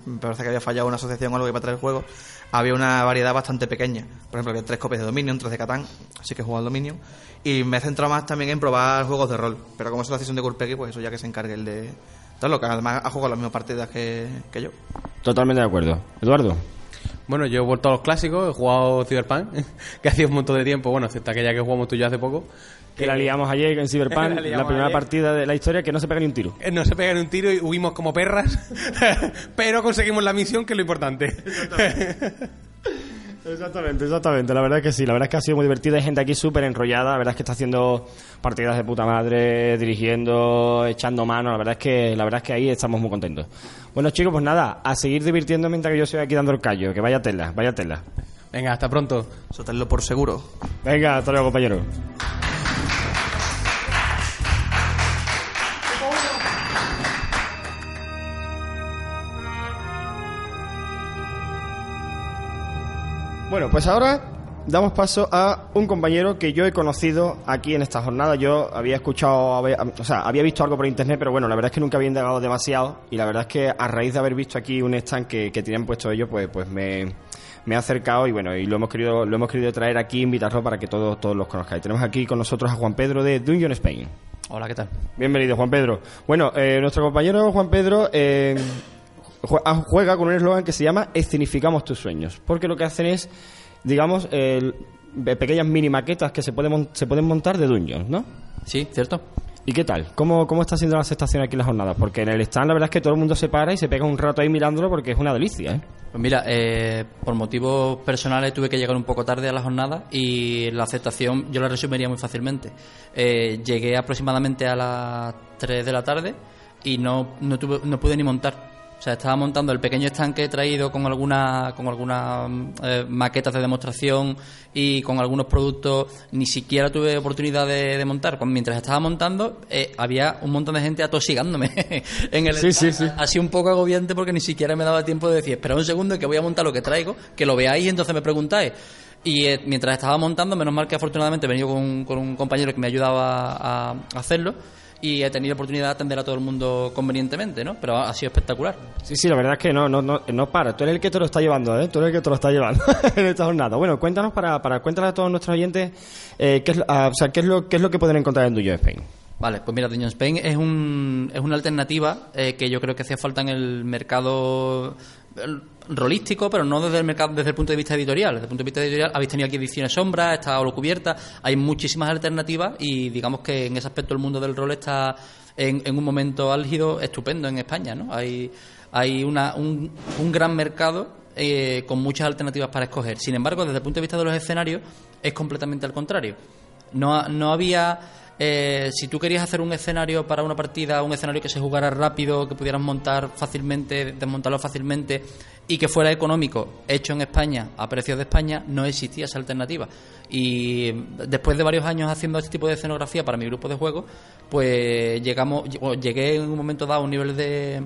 me parece que había fallado una asociación o algo que para traer el juego, había una variedad bastante pequeña. Por ejemplo, había 3 copias de Dominion, 3 de Catán, así que he jugado al Dominion. Y me he centrado más también en probar juegos de rol, pero como es la sesión de Gurpegui, pues eso ya que se encargue el de... Entonces, lo que además ha jugado las mismas partidas que yo. Totalmente de acuerdo. Eduardo. Bueno, yo he vuelto a los clásicos, he jugado Cyberpunk, que hacía un montón de tiempo, bueno, hasta aquella que jugamos tú y yo hace poco. Que la liamos ayer en Cyberpunk, la primera partida de la historia, que no se pega ni un tiro. No se pega ni un tiro y huimos como perras, pero conseguimos la misión, que es lo importante. Exactamente, la verdad es que sí, la verdad es que ha sido muy divertida, hay gente aquí súper enrollada, la verdad es que está haciendo partidas de puta madre, dirigiendo, echando mano, la verdad es que ahí estamos muy contentos. Bueno, chicos, pues nada, a seguir divirtiéndome mientras que yo estoy aquí dando el callo, que vaya tela. Venga, hasta pronto. Sótalo por seguro. Venga, hasta luego, compañero. Bueno, pues ahora damos paso a un compañero que yo he conocido aquí en esta jornada. Yo había escuchado, o sea, había visto algo por internet, pero bueno, la verdad es que nunca había indagado demasiado. Y la verdad es que a raíz de haber visto aquí un stand que tenían puesto ellos, pues me he acercado y bueno, y lo hemos querido traer aquí, invitarlo para que todos los conozcáis. Tenemos aquí con nosotros a Juan Pedro de Dungeon Spain. Hola, ¿qué tal? Bienvenido, Juan Pedro. Bueno, nuestro compañero Juan Pedro... juega con un eslogan que se llama Escenificamos tus sueños, porque lo que hacen es, digamos, pequeñas mini maquetas que se pueden montar de Dungeons, ¿no? Sí, cierto. ¿Y qué tal? ¿Cómo está siendo la aceptación aquí en las jornadas? Porque en el stand la verdad es que todo el mundo se para y se pega un rato ahí mirándolo porque es una delicia, ¿eh? Pues mira, por motivos personales tuve que llegar un poco tarde a la jornada y la aceptación yo la resumiría muy fácilmente. Llegué aproximadamente a las 3 de la tarde y no pude ni montar. O sea, estaba montando el pequeño stand que he traído con algunas maquetas de demostración y con algunos productos. Ni siquiera tuve oportunidad de montar. Mientras estaba montando, había un montón de gente atosigándome en el stand. Sí. Así un poco agobiante porque ni siquiera me daba tiempo de decir, espera un segundo que voy a montar lo que traigo, que lo veáis y entonces me preguntáis. Y mientras estaba montando, menos mal que afortunadamente he venido con un compañero que me ayudaba a hacerlo. Y he tenido oportunidad de atender a todo el mundo convenientemente, ¿no? Pero ha sido espectacular. Sí, la verdad es que no para. Tú eres el que te lo está llevando, ¿eh? En esta jornada. Bueno, cuéntanos a todos nuestros oyentes qué es lo que pueden encontrar en Dungeon Spain. Vale, pues mira, Dungeon Spain es una alternativa que yo creo que hacía falta en el mercado rolístico, pero no desde el mercado, desde el punto de vista editorial. Desde el punto de vista editorial habéis tenido aquí Ediciones Sombra, está Olo Cubierta, hay muchísimas alternativas y digamos que en ese aspecto el mundo del rol está en un momento álgido estupendo en España, ¿no? Hay un gran mercado con muchas alternativas para escoger. Sin embargo, desde el punto de vista de los escenarios es completamente al contrario. No había... si tú querías hacer un escenario para una partida, un escenario que se jugara rápido, que pudieras montar fácilmente, desmontarlo fácilmente y que fuera económico, hecho en España, a precios de España, no existía esa alternativa. Y después de varios años haciendo este tipo de escenografía para mi grupo de juegos, pues llegué en un momento dado a un nivel de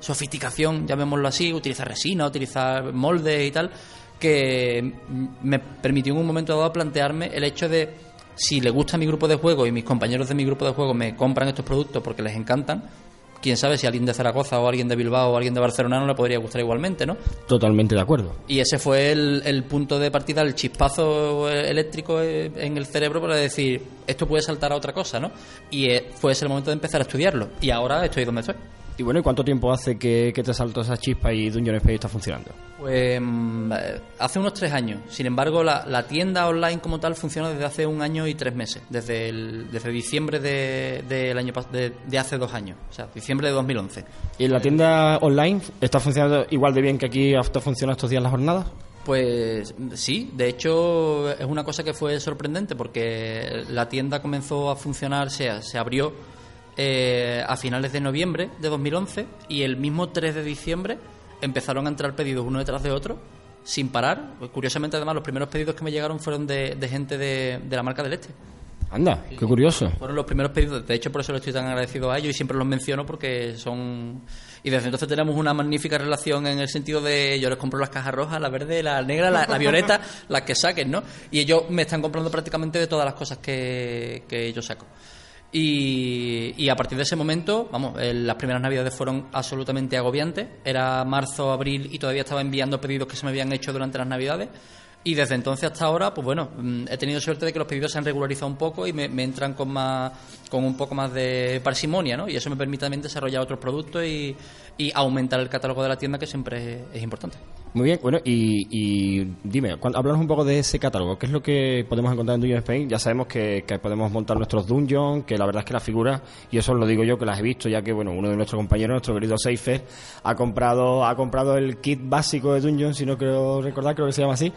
sofisticación, llamémoslo así, utilizar resina, utilizar moldes y tal, que me permitió en un momento dado plantearme el hecho de... Si le gusta mi grupo de juego y mis compañeros de mi grupo de juego me compran estos productos porque les encantan, quién sabe si alguien de Zaragoza o alguien de Bilbao o alguien de Barcelona no le podría gustar igualmente, ¿no? Totalmente de acuerdo. Y ese fue el punto de partida, el chispazo eléctrico en el cerebro para decir, esto puede saltar a otra cosa, ¿no? Y fue ese el momento de empezar a estudiarlo. Y ahora estoy donde estoy. Y bueno, ¿y cuánto tiempo hace que te saltó esa chispa y Dungeon Space está funcionando? Pues hace unos 3 años. Sin embargo, la tienda online como tal funciona desde hace 1 año y 3 meses. Desde diciembre de hace 2 años. O sea, diciembre de 2011. ¿Y la tienda online está funcionando igual de bien que aquí hasta funciona estos días las jornadas? Pues sí, de hecho es una cosa que fue sorprendente porque la tienda comenzó a funcionar, se abrió a finales de noviembre de 2011 y el mismo 3 de diciembre empezaron a entrar pedidos uno detrás de otro sin parar. Pues, curiosamente, además, los primeros pedidos que me llegaron fueron de gente de la marca del Este. Anda, qué curioso. Fueron los primeros pedidos, de hecho por eso le estoy tan agradecido a ellos y siempre los menciono porque son... Y desde entonces tenemos una magnífica relación en el sentido de yo les compro las cajas rojas, la verde, la negra, la violeta, las que saquen, ¿no? Y ellos me están comprando prácticamente de todas las cosas que yo saco. Y a partir de ese momento, vamos, las primeras navidades fueron absolutamente agobiantes. Era marzo, abril y todavía estaba enviando pedidos que se me habían hecho durante las navidades. Y desde entonces hasta ahora, pues bueno, he tenido suerte de que los pedidos se han regularizado un poco y me entran con un poco más de parsimonia, ¿no? Y eso me permite también desarrollar otros productos y aumentar el catálogo de la tienda, que siempre es importante. Muy bien, bueno, y dime, háblanos un poco de ese catálogo. ¿Qué es lo que podemos encontrar en Dungeon Spain? Ya sabemos que podemos montar nuestros dungeons, que la verdad es que las figuras, y eso lo digo yo, que las he visto, ya que bueno, uno de nuestros compañeros, nuestro querido Seifer, ha comprado el kit básico de Dungeon, si no creo recordar, creo que se llama así,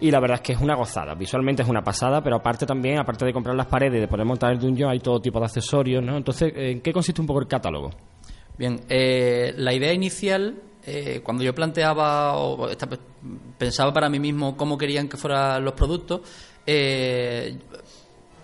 y la verdad es que es una gozada. Visualmente es una pasada, pero aparte de comprar las paredes, de poder montar el dungeon, hay todo tipo de accesorios, ¿no? Entonces, ¿en qué consiste un poco el catálogo? Bien, la idea inicial... cuando yo planteaba o pensaba para mí mismo cómo querían que fueran los productos,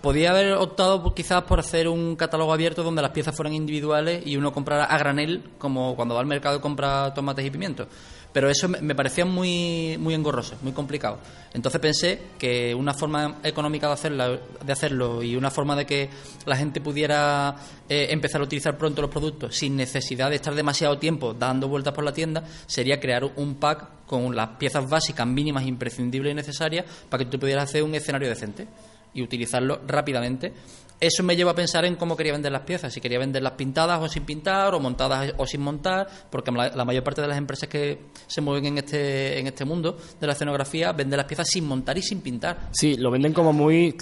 podía haber optado quizás por hacer un catálogo abierto donde las piezas fueran individuales y uno comprara a granel, como cuando va al mercado y compra tomates y pimientos. Pero eso me parecía muy, muy engorroso, muy complicado. Entonces pensé que una forma económica de hacerlo y una forma de que la gente pudiera empezar a utilizar pronto los productos sin necesidad de estar demasiado tiempo dando vueltas por la tienda sería crear un pack con las piezas básicas, mínimas, imprescindibles y necesarias para que tú pudieras hacer un escenario decente y utilizarlo rápidamente. Eso me lleva a pensar en cómo quería vender las piezas, si quería venderlas pintadas o sin pintar, o montadas o sin montar, porque la mayor parte de las empresas que se mueven en este mundo de la escenografía venden las piezas sin montar y sin pintar. Sí, lo venden como muy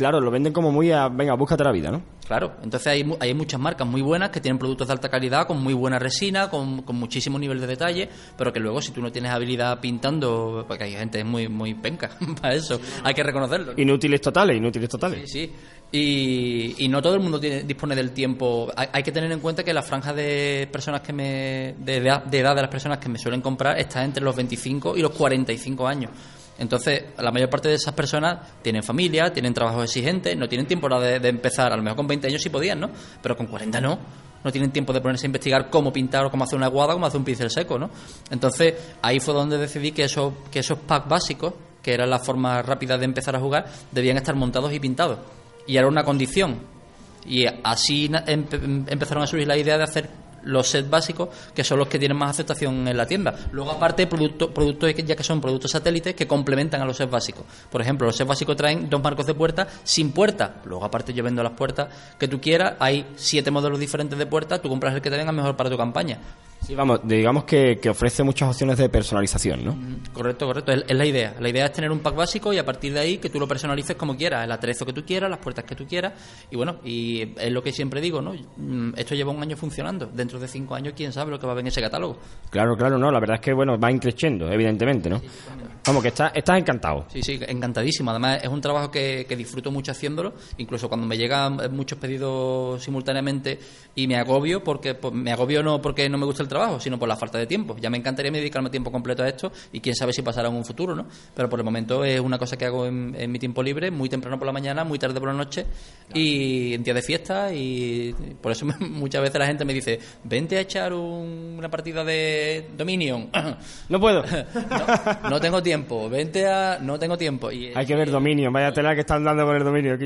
a, venga, búscate la vida, ¿no? Claro, entonces hay muchas marcas muy buenas que tienen productos de alta calidad, con muy buena resina, con muchísimo nivel de detalle, pero que luego si tú no tienes habilidad pintando, porque hay gente muy, muy penca para eso, hay que reconocerlo, ¿no? Inútiles totales. Sí. Y no todo el mundo dispone del tiempo. Hay que tener en cuenta que la franja de personas que de edad de las personas que me suelen comprar está entre los 25 y los 45 años. Entonces, la mayor parte de esas personas tienen familia, tienen trabajos exigentes, no tienen tiempo de empezar. A lo mejor con 20 años sí podían, ¿no? Pero con 40 no. No tienen tiempo de ponerse a investigar cómo pintar o cómo hacer una aguada, cómo hacer un pincel seco, ¿no? Entonces, ahí fue donde decidí que esos packs básicos, que eran la forma rápida de empezar a jugar, debían estar montados y pintados. Y era una condición. Y así empezaron a surgir la idea de hacer los sets básicos, que son los que tienen más aceptación en la tienda. Luego, aparte, productos ya que son productos satélites que complementan a los sets básicos. Por ejemplo, los sets básicos traen 2 marcos de puerta sin puerta. Luego, aparte, yo vendo las puertas que tú quieras. Hay 7 modelos diferentes de puertas. Tú compras el que te venga mejor para tu campaña. Sí, vamos, digamos que ofrece muchas opciones de personalización, ¿no? Correcto, correcto. Es la idea. La idea es tener un pack básico y a partir de ahí que tú lo personalices como quieras. El atrezo que tú quieras, las puertas que tú quieras. Y bueno, y es lo que siempre digo, ¿no? Esto lleva un año funcionando. Dentro de 5 años, quién sabe lo que va a haber en ese catálogo. Claro, claro, no. La verdad es que, bueno, va increciendo, evidentemente, ¿no? Sí, sí, vamos, que estás encantado. Sí, sí, encantadísimo. Además, es un trabajo que disfruto mucho haciéndolo. Incluso cuando me llegan muchos pedidos simultáneamente y me agobio, porque pues, me agobio no porque no me gusta el trabajo, sino por la falta de tiempo. Ya me encantaría dedicarme tiempo completo a esto y quién sabe si pasará en un futuro, ¿no? Pero por el momento es una cosa que hago en mi tiempo libre, muy temprano por la mañana, muy tarde por la noche, claro. Y en días de fiesta, y por eso muchas veces la gente me dice, vente a echar una partida de Dominion. No puedo. No tengo tiempo. Vente a... No tengo tiempo. Y, hay que ver Dominion. Vaya tela que están dando con el Dominion.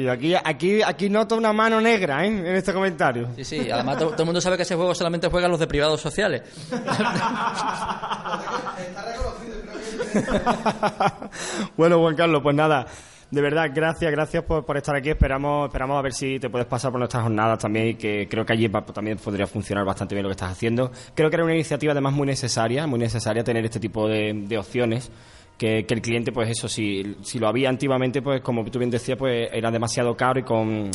Aquí noto una mano negra, ¿eh? En este comentario. Sí, sí. Además, todo el mundo sabe que ese juego solamente juegan los de privados sociales. Bueno, Juan Carlos, pues nada, de verdad, gracias por estar aquí. Esperamos a ver si te puedes pasar por nuestras jornadas también, y que creo que allí también podría funcionar bastante bien lo que estás haciendo. Creo que era una iniciativa además muy necesaria tener este tipo de opciones. Que el cliente, pues eso, si lo había antiguamente, pues como tú bien decías, pues era demasiado caro y con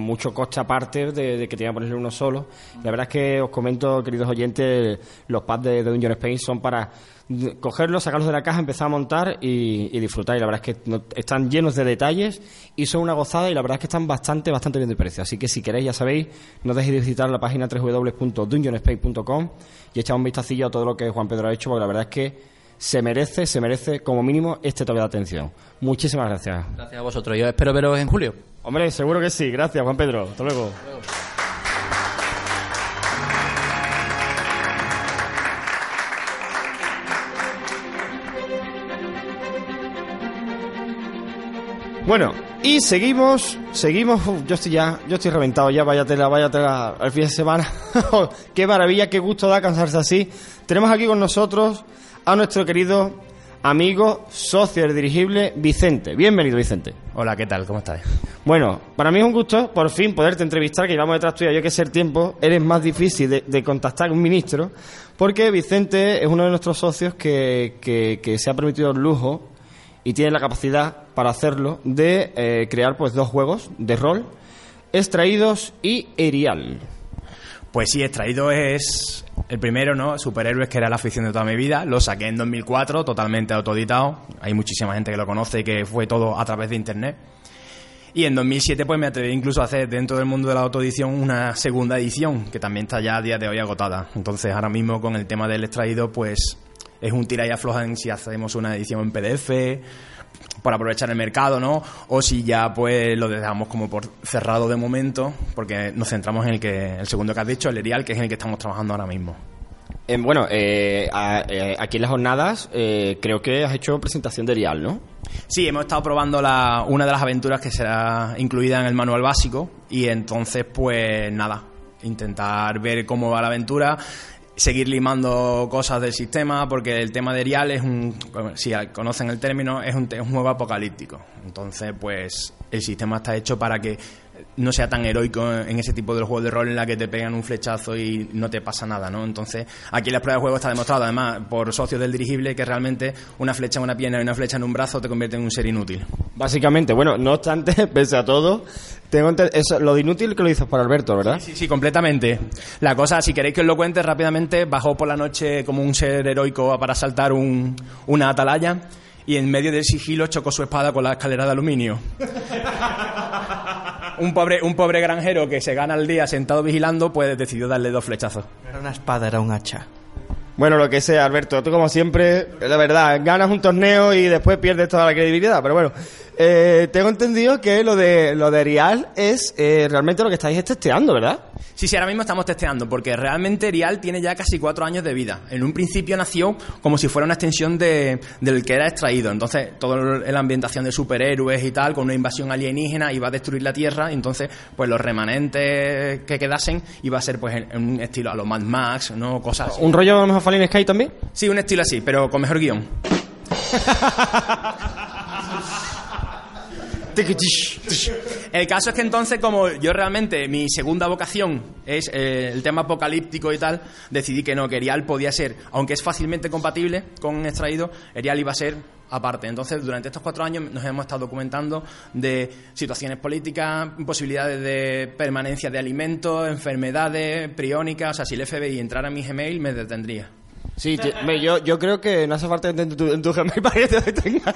mucho coste aparte de que tenía que ponerle uno solo. La verdad es que os comento, queridos oyentes, los pads de Dungeon Spain son para cogerlos, sacarlos de la caja, empezar a montar y disfrutar. Y la verdad es que están llenos de detalles y son una gozada, y la verdad es que están bastante bien de precio. Así que si queréis, ya sabéis, no dejéis de visitar la página www.dungeonspace.com y echad un vistacillo a todo lo que Juan Pedro ha hecho, porque la verdad es que se merece como mínimo este toque de atención. Muchísimas gracias. Gracias a vosotros. Yo espero veros en julio. Hombre, seguro que sí. Gracias, Juan Pedro. Hasta luego. Hasta luego. Bueno, y seguimos. Yo estoy reventado ya, váyatela al fin de semana. Qué maravilla, qué gusto da cansarse así. Tenemos aquí con nosotros a nuestro querido amigo, socio del dirigible, Vicente. Bienvenido, Vicente. Hola, ¿qué tal? ¿Cómo estás? Bueno, para mí es un gusto por fin poderte entrevistar, que llevamos detrás tuya, yo que sé el tiempo, eres más difícil de contactar un ministro, porque Vicente es uno de nuestros socios que se ha permitido el lujo y tiene la capacidad para hacerlo de crear pues 2 juegos de rol, Extraídos y Erial. Pues sí, Extraído es el primero, ¿no? Superhéroes, que era la afición de toda mi vida. Lo saqué en 2004, totalmente autoeditado. Hay muchísima gente que lo conoce y que fue todo a través de internet. Y en 2007 pues me atreví incluso a hacer dentro del mundo de la autoedición una segunda edición, que también está ya a día de hoy agotada. Entonces ahora mismo con el tema del Extraído pues es un tira y afloja en si hacemos una edición en PDF para aprovechar el mercado, ¿no? O si ya pues lo dejamos como por cerrado de momento, porque nos centramos en el segundo que has dicho, el Erial, que es en el que estamos trabajando ahora mismo. Aquí en las jornadas creo que has hecho presentación de Erial, ¿no? Sí, hemos estado probando una de las aventuras que será incluida en el manual básico, y entonces pues nada, intentar ver cómo va la aventura, seguir limando cosas del sistema, porque el tema de Erial es si conocen el término, es un juego apocalíptico. Entonces pues el sistema está hecho para que no sea tan heroico en ese tipo de juegos de rol en la que te pegan un flechazo y no te pasa nada, ¿no? Entonces aquí en las pruebas de juego está demostrado además por socios del dirigible que realmente una flecha en una pierna y una flecha en un brazo te convierte en un ser inútil. Básicamente, bueno, no obstante, pese a todo, eso, lo de inútil que lo dices para Alberto, ¿verdad? Sí, completamente. La cosa, si queréis que os lo cuente rápidamente, bajó por la noche como un ser heroico para saltar una atalaya y en medio del sigilo chocó su espada con la escalera de aluminio. Un pobre granjero que se gana el día sentado vigilando, pues decidió darle 2 flechazos. No era una espada, era un hacha. Bueno, lo que sea, Alberto, tú como siempre, la verdad, ganas un torneo y después pierdes toda la credibilidad, pero bueno, tengo entendido que lo de Erial es realmente lo que estáis testeando, ¿verdad? Sí, ahora mismo estamos testeando, porque realmente Erial tiene ya casi 4 años de vida. En un principio nació como si fuera una extensión del que era Extraído. Entonces, toda la ambientación de superhéroes y tal, con una invasión alienígena, iba a destruir la Tierra. Entonces, pues los remanentes que quedasen iba a ser pues en un estilo a lo Mad Max, ¿no? Cosas así. ¿Un rollo a lo mejor Fallen Sky también? Sí, un estilo así, pero con mejor guión. El caso es que entonces, como yo realmente mi segunda vocación es el tema apocalíptico y tal, decidí que no, que Erial podía ser, aunque es fácilmente compatible con Extraído, Erial iba a ser aparte. Entonces, durante estos 4 años nos hemos estado documentando de situaciones políticas, posibilidades de permanencia de alimentos, enfermedades, priónicas. O sea, si el FBI entrara en mi Gmail, me detendría. Sí, yo creo que no hace falta en tu Gmail para que te detenga.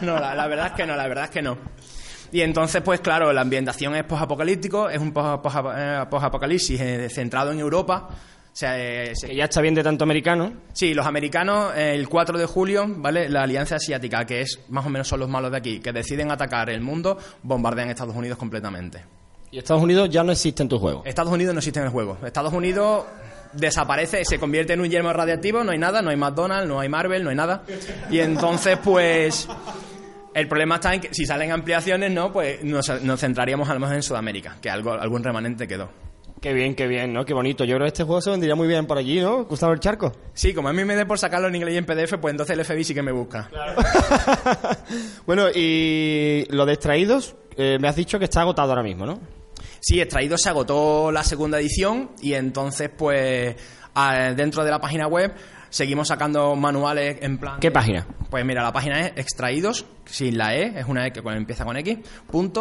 No, la verdad es que no. Y entonces, pues claro, la ambientación es posapocalíptico, es un posapocalipsis centrado en Europa. O sea, que ya está bien de tanto americano. Sí, los americanos, el 4 de julio, ¿vale? La Alianza Asiática, que es más o menos son los malos de aquí, que deciden atacar el mundo, bombardean Estados Unidos completamente. ¿Y Estados Unidos ya no existe en tu juego? Estados Unidos no existe en el juego. Estados Unidos desaparece, se convierte en un yermo radiactivo, no hay nada, no hay McDonald's, no hay Marvel, no hay nada. Y entonces, pues, el problema está en que si salen ampliaciones, ¿no? Pues nos centraríamos a lo mejor en Sudamérica, que algún remanente quedó. Qué bien, ¿no? Qué bonito. Yo creo que este juego se vendría muy bien por allí, ¿no? Gustavo el Charco. Sí, como a mí me dé por sacarlo en inglés y en PDF, pues entonces el FBI sí que me busca. Claro. Bueno, y lo de Extraídos, me has dicho que está agotado ahora mismo, ¿no? Sí, Extraídos se agotó la segunda edición y entonces, pues, dentro de la página web seguimos sacando manuales en plan... ¿Qué página? Pues mira, la página es Extraídos, sin la E, es una E que empieza con X,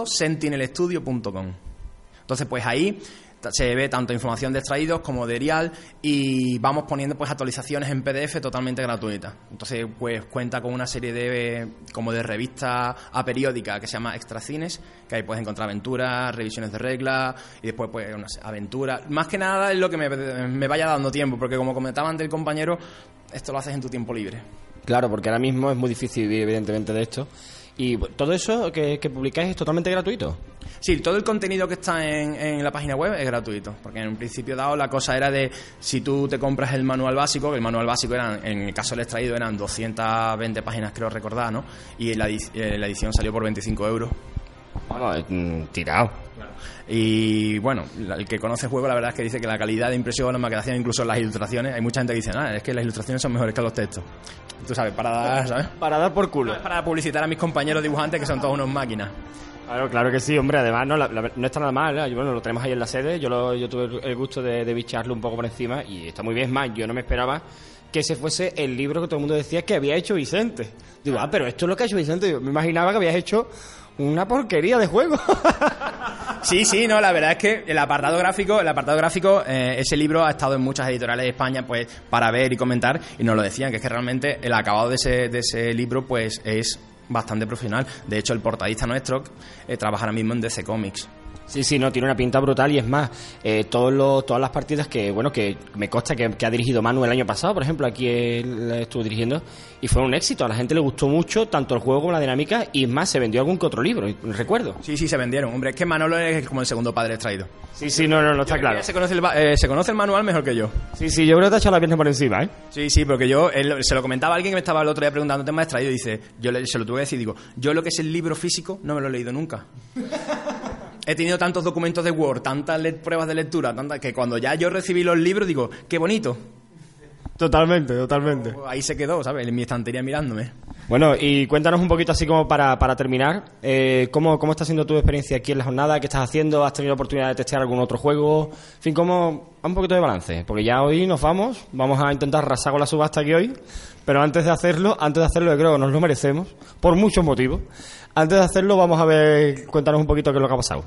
.sentinelestudio.com. Entonces, pues ahí se ve tanto información de Extraídos como de Erial y vamos poniendo pues actualizaciones en PDF totalmente gratuitas. Entonces, pues cuenta con una serie de como de revista aperiódica que se llama Extracines, que ahí puedes encontrar aventuras, revisiones de reglas y después pues unas aventuras. Más que nada es lo que me vaya dando tiempo, porque como comentaba antes el compañero, esto lo haces en tu tiempo libre. Claro, porque ahora mismo es muy difícil vivir evidentemente de esto. ¿Y todo eso que publicáis es totalmente gratuito? Sí, todo el contenido que está en la página web es gratuito, porque en un principio dado la cosa era de si tú te compras el manual básico, que el manual básico eran, en el caso del Extraído eran 220 páginas, creo recordar, ¿no? Y la edición salió por 25 euros. Bueno, tirado. Claro. Y bueno, el que conoce el juego la verdad es que dice que la calidad de impresión, la maquetación, incluso las ilustraciones, hay mucha gente que dice, es que las ilustraciones son mejores que los textos. Tú sabes, para dar por culo. No es para publicitar a mis compañeros dibujantes que son todos unos máquinas. Claro que sí, hombre, además no está nada mal, ¿eh? Bueno, lo tenemos ahí en la sede, yo tuve el gusto de bicharlo un poco por encima y está muy bien. Es más, yo no me esperaba que ese fuese el libro que todo el mundo decía que había hecho Vicente. Digo, pero esto es lo que ha hecho Vicente. Yo me imaginaba que habías hecho una porquería de juego. Sí, no, la verdad es que el apartado gráfico, ese libro ha estado en muchas editoriales de España, pues, para ver y comentar, y nos lo decían, que es que realmente el acabado de ese libro, pues, es bastante profesional. De hecho, el portadista nuestro trabaja ahora mismo en DC Comics. Sí, no, tiene una pinta brutal y es más, todas las partidas que me consta que ha dirigido Manu el año pasado, por ejemplo, aquí él estuvo dirigiendo y fue un éxito, a la gente le gustó mucho tanto el juego como la dinámica y más, se vendió algún que otro libro, recuerdo. Sí, se vendieron, hombre, es que Manolo es como el segundo padre Extraído. Sí, no está claro. Se conoce el manual mejor que yo. Sí, yo creo que te ha echado la pierna por encima, ¿eh? Sí, porque se lo comentaba a alguien que me estaba el otro día preguntando tema de Extraído y dice, se lo tuve que decir, digo, yo lo que es el libro físico no me lo he leído nunca. He tenido tantos documentos de Word, tantas pruebas de lectura, que cuando ya yo recibí los libros digo, ¡qué bonito! Totalmente. Ahí se quedó, ¿sabes? En mi estantería mirándome. Bueno, y cuéntanos un poquito así como para terminar, ¿cómo está siendo tu experiencia aquí en la jornada? ¿Qué estás haciendo? ¿Has tenido oportunidad de testear algún otro juego? En fin, un poquito de balance, porque ya hoy nos vamos a intentar arrasar con la subasta aquí hoy, pero antes de hacerlo, creo que nos lo merecemos, por muchos motivos. Antes de hacerlo, vamos a ver, cuéntanos un poquito qué es lo que ha pasado.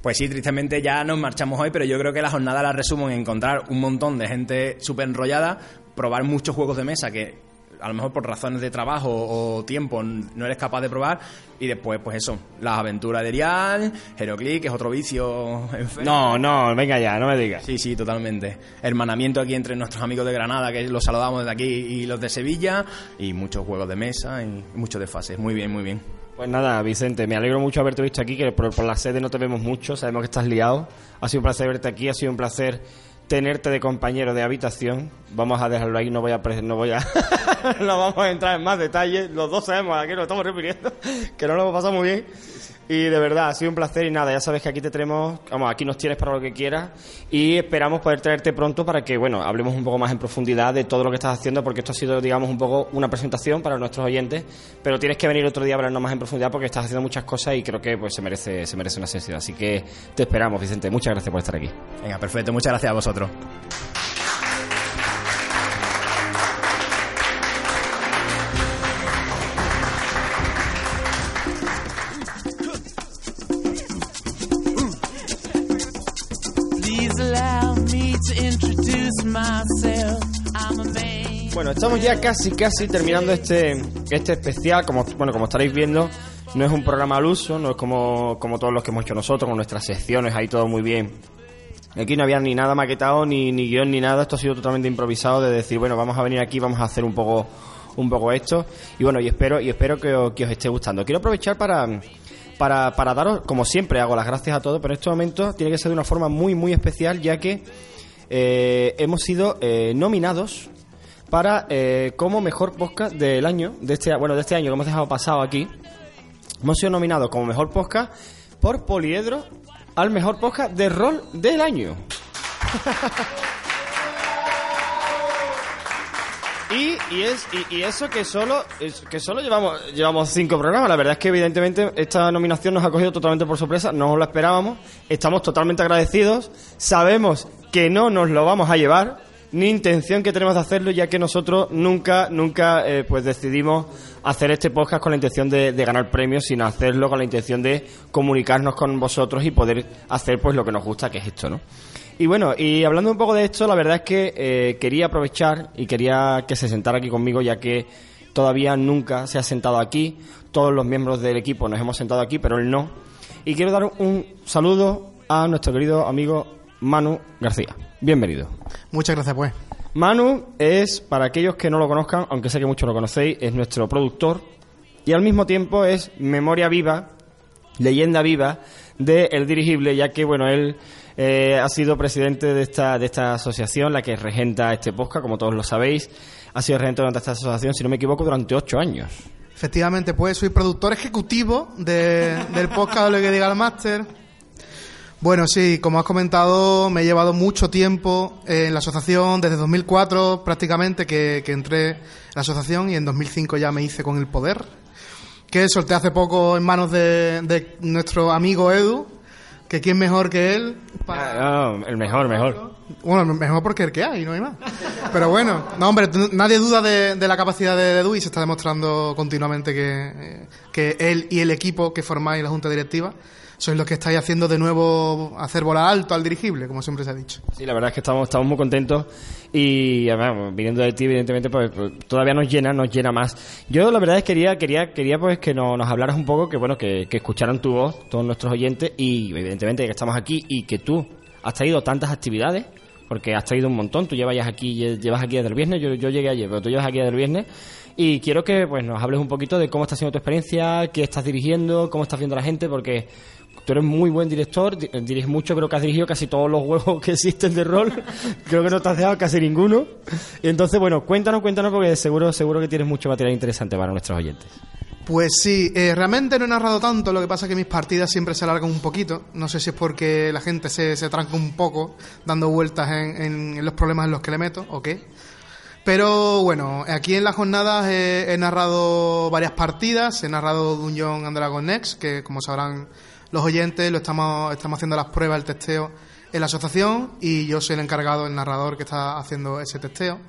Pues sí, tristemente ya nos marchamos hoy, pero yo creo que la jornada la resumo en encontrar un montón de gente súper enrollada, probar muchos juegos de mesa que a lo mejor por razones de trabajo o tiempo no eres capaz de probar, y después, pues eso, las aventuras de Erial, Heroclick, que es otro vicio enfermo. No, venga ya, no me digas. Sí, totalmente. Hermanamiento aquí entre nuestros amigos de Granada, que los saludamos desde aquí, y los de Sevilla, y muchos juegos de mesa, y muchos desfases. Muy bien. Pues nada, Vicente, me alegro mucho haberte visto aquí, que por la sede no te vemos mucho, sabemos que estás liado. Ha sido un placer verte aquí, ha sido un placer tenerte de compañero de habitación. Vamos a dejarlo ahí, no voy a no vamos a entrar en más detalles. Los dos sabemos a qué nos estamos refiriendo, que no lo hemos pasado muy bien. Y de verdad, ha sido un placer y nada, ya sabes que aquí te tenemos, vamos, aquí nos tienes para lo que quieras y esperamos poder traerte pronto para que, bueno, hablemos un poco más en profundidad de todo lo que estás haciendo, porque esto ha sido, digamos, un poco una presentación para nuestros oyentes, pero tienes que venir otro día a hablarnos más en profundidad porque estás haciendo muchas cosas y creo que pues se merece una sesión. Así que te esperamos, Vicente. Muchas gracias por estar aquí. Venga, perfecto. Muchas gracias a vosotros. Bueno, estamos ya casi terminando este especial. Como estaréis viendo, no es un programa al uso, no es como todos los que hemos hecho nosotros, con nuestras secciones, ahí todo muy bien. Aquí no había ni nada maquetado, ni guión, ni nada. Esto ha sido totalmente improvisado, de decir, bueno, vamos a venir aquí, vamos a hacer un poco esto. Y bueno, y espero que os esté gustando. Quiero aprovechar para daros, como siempre, hago las gracias a todos, pero en este momento tiene que ser de una forma muy, muy especial, ya que hemos sido nominados para como mejor podcast del año, de este año que hemos dejado pasado aquí. Hemos sido nominados como mejor podcast por Poliedro al mejor podcast de rol del año. Y eso que solo llevamos 5 programas. La verdad es que evidentemente esta nominación nos ha cogido totalmente por sorpresa, no lo esperábamos, estamos totalmente agradecidos, sabemos que no nos lo vamos a llevar, ni intención que tenemos de hacerlo, ya que nosotros nunca pues decidimos hacer este podcast con la intención de ganar premios, sino hacerlo con la intención de comunicarnos con vosotros y poder hacer pues lo que nos gusta, que es esto, ¿no? Y bueno, y hablando un poco de esto, la verdad es que quería aprovechar y quería que se sentara aquí conmigo, ya que todavía nunca se ha sentado aquí. Todos los miembros del equipo nos hemos sentado aquí, pero él no. Y quiero dar un saludo a nuestro querido amigo Manu García. Bienvenido. Muchas gracias, pues. Manu es, para aquellos que no lo conozcan, aunque sé que muchos lo conocéis, es nuestro productor y al mismo tiempo es memoria viva, leyenda viva del dirigible, ya que, bueno, él ha sido presidente de esta asociación, la que regenta este podcast, como todos lo sabéis. Ha sido regente durante esta asociación, si no me equivoco, durante 8 años. Efectivamente, pues soy productor ejecutivo del podcast Lo que diga el máster. Bueno, sí, como has comentado, me he llevado mucho tiempo en la asociación, desde 2004 prácticamente que entré en la asociación, y en 2005 ya me hice con el poder, que solté hace poco en manos de nuestro amigo Edu, que quién mejor que él para... No, el mejor. Bueno, el mejor porque el que hay, no hay más. Pero bueno, no, hombre, nadie duda de la capacidad de Edu, y se está demostrando continuamente que él y el equipo que formáis la Junta Directiva sois los que estáis haciendo de nuevo hacer volar alto al dirigible, como siempre se ha dicho. Sí, la verdad es que estamos muy contentos y, además, viniendo de ti, evidentemente, pues todavía nos llena más. Yo, la verdad es que quería pues que nos hablaras un poco, que bueno, que escucharan tu voz todos nuestros oyentes, y evidentemente que estamos aquí y que tú has traído tantas actividades, porque has traído un montón. Tú llevas aquí desde el viernes, yo llegué ayer, pero tú llevas aquí desde el viernes. Y quiero que pues nos hables un poquito de cómo está siendo tu experiencia, qué estás dirigiendo, cómo estás viendo a la gente, porque tú eres muy buen director, diriges mucho, creo que has dirigido casi todos los juegos que existen de rol, creo que no te has dejado casi ninguno. Y entonces, bueno, cuéntanos porque seguro que tienes mucho material interesante para nuestros oyentes. Pues sí, realmente no he narrado tanto, lo que pasa es que mis partidas siempre se alargan un poquito, no sé si es porque la gente se tranca un poco dando vueltas en los problemas en los que le meto o qué. Pero bueno, aquí en las jornadas he narrado varias partidas, he narrado Dungeon and Dragon Next, que como sabrán los oyentes, lo estamos haciendo las pruebas, el testeo en la asociación, y yo soy el encargado, el narrador que está haciendo ese testeo.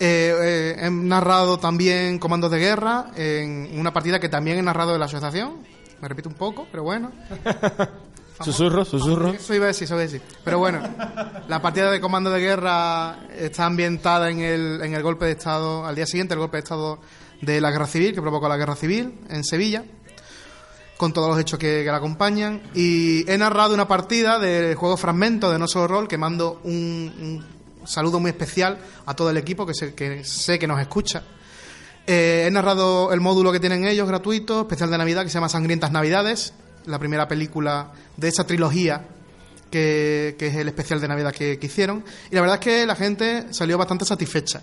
He narrado también Comandos de Guerra, en una partida que también he narrado de la asociación, me repito un poco, pero bueno. Susurros. Eso iba a decir, Pero bueno, la partida de Comando de Guerra está ambientada en el golpe de Estado, al día siguiente, el golpe de Estado de la Guerra Civil, que provocó la Guerra Civil en Sevilla, con todos los hechos que la acompañan. Y he narrado una partida del juego Fragmento de No Solo Roll, que mando un saludo muy especial a todo el equipo que sé que nos escucha. He narrado el módulo que tienen ellos, gratuito, especial de Navidad, que se llama Sangrientas Navidades, la primera película de esa trilogía que es el especial de Navidad que hicieron. Y la verdad es que la gente salió bastante satisfecha.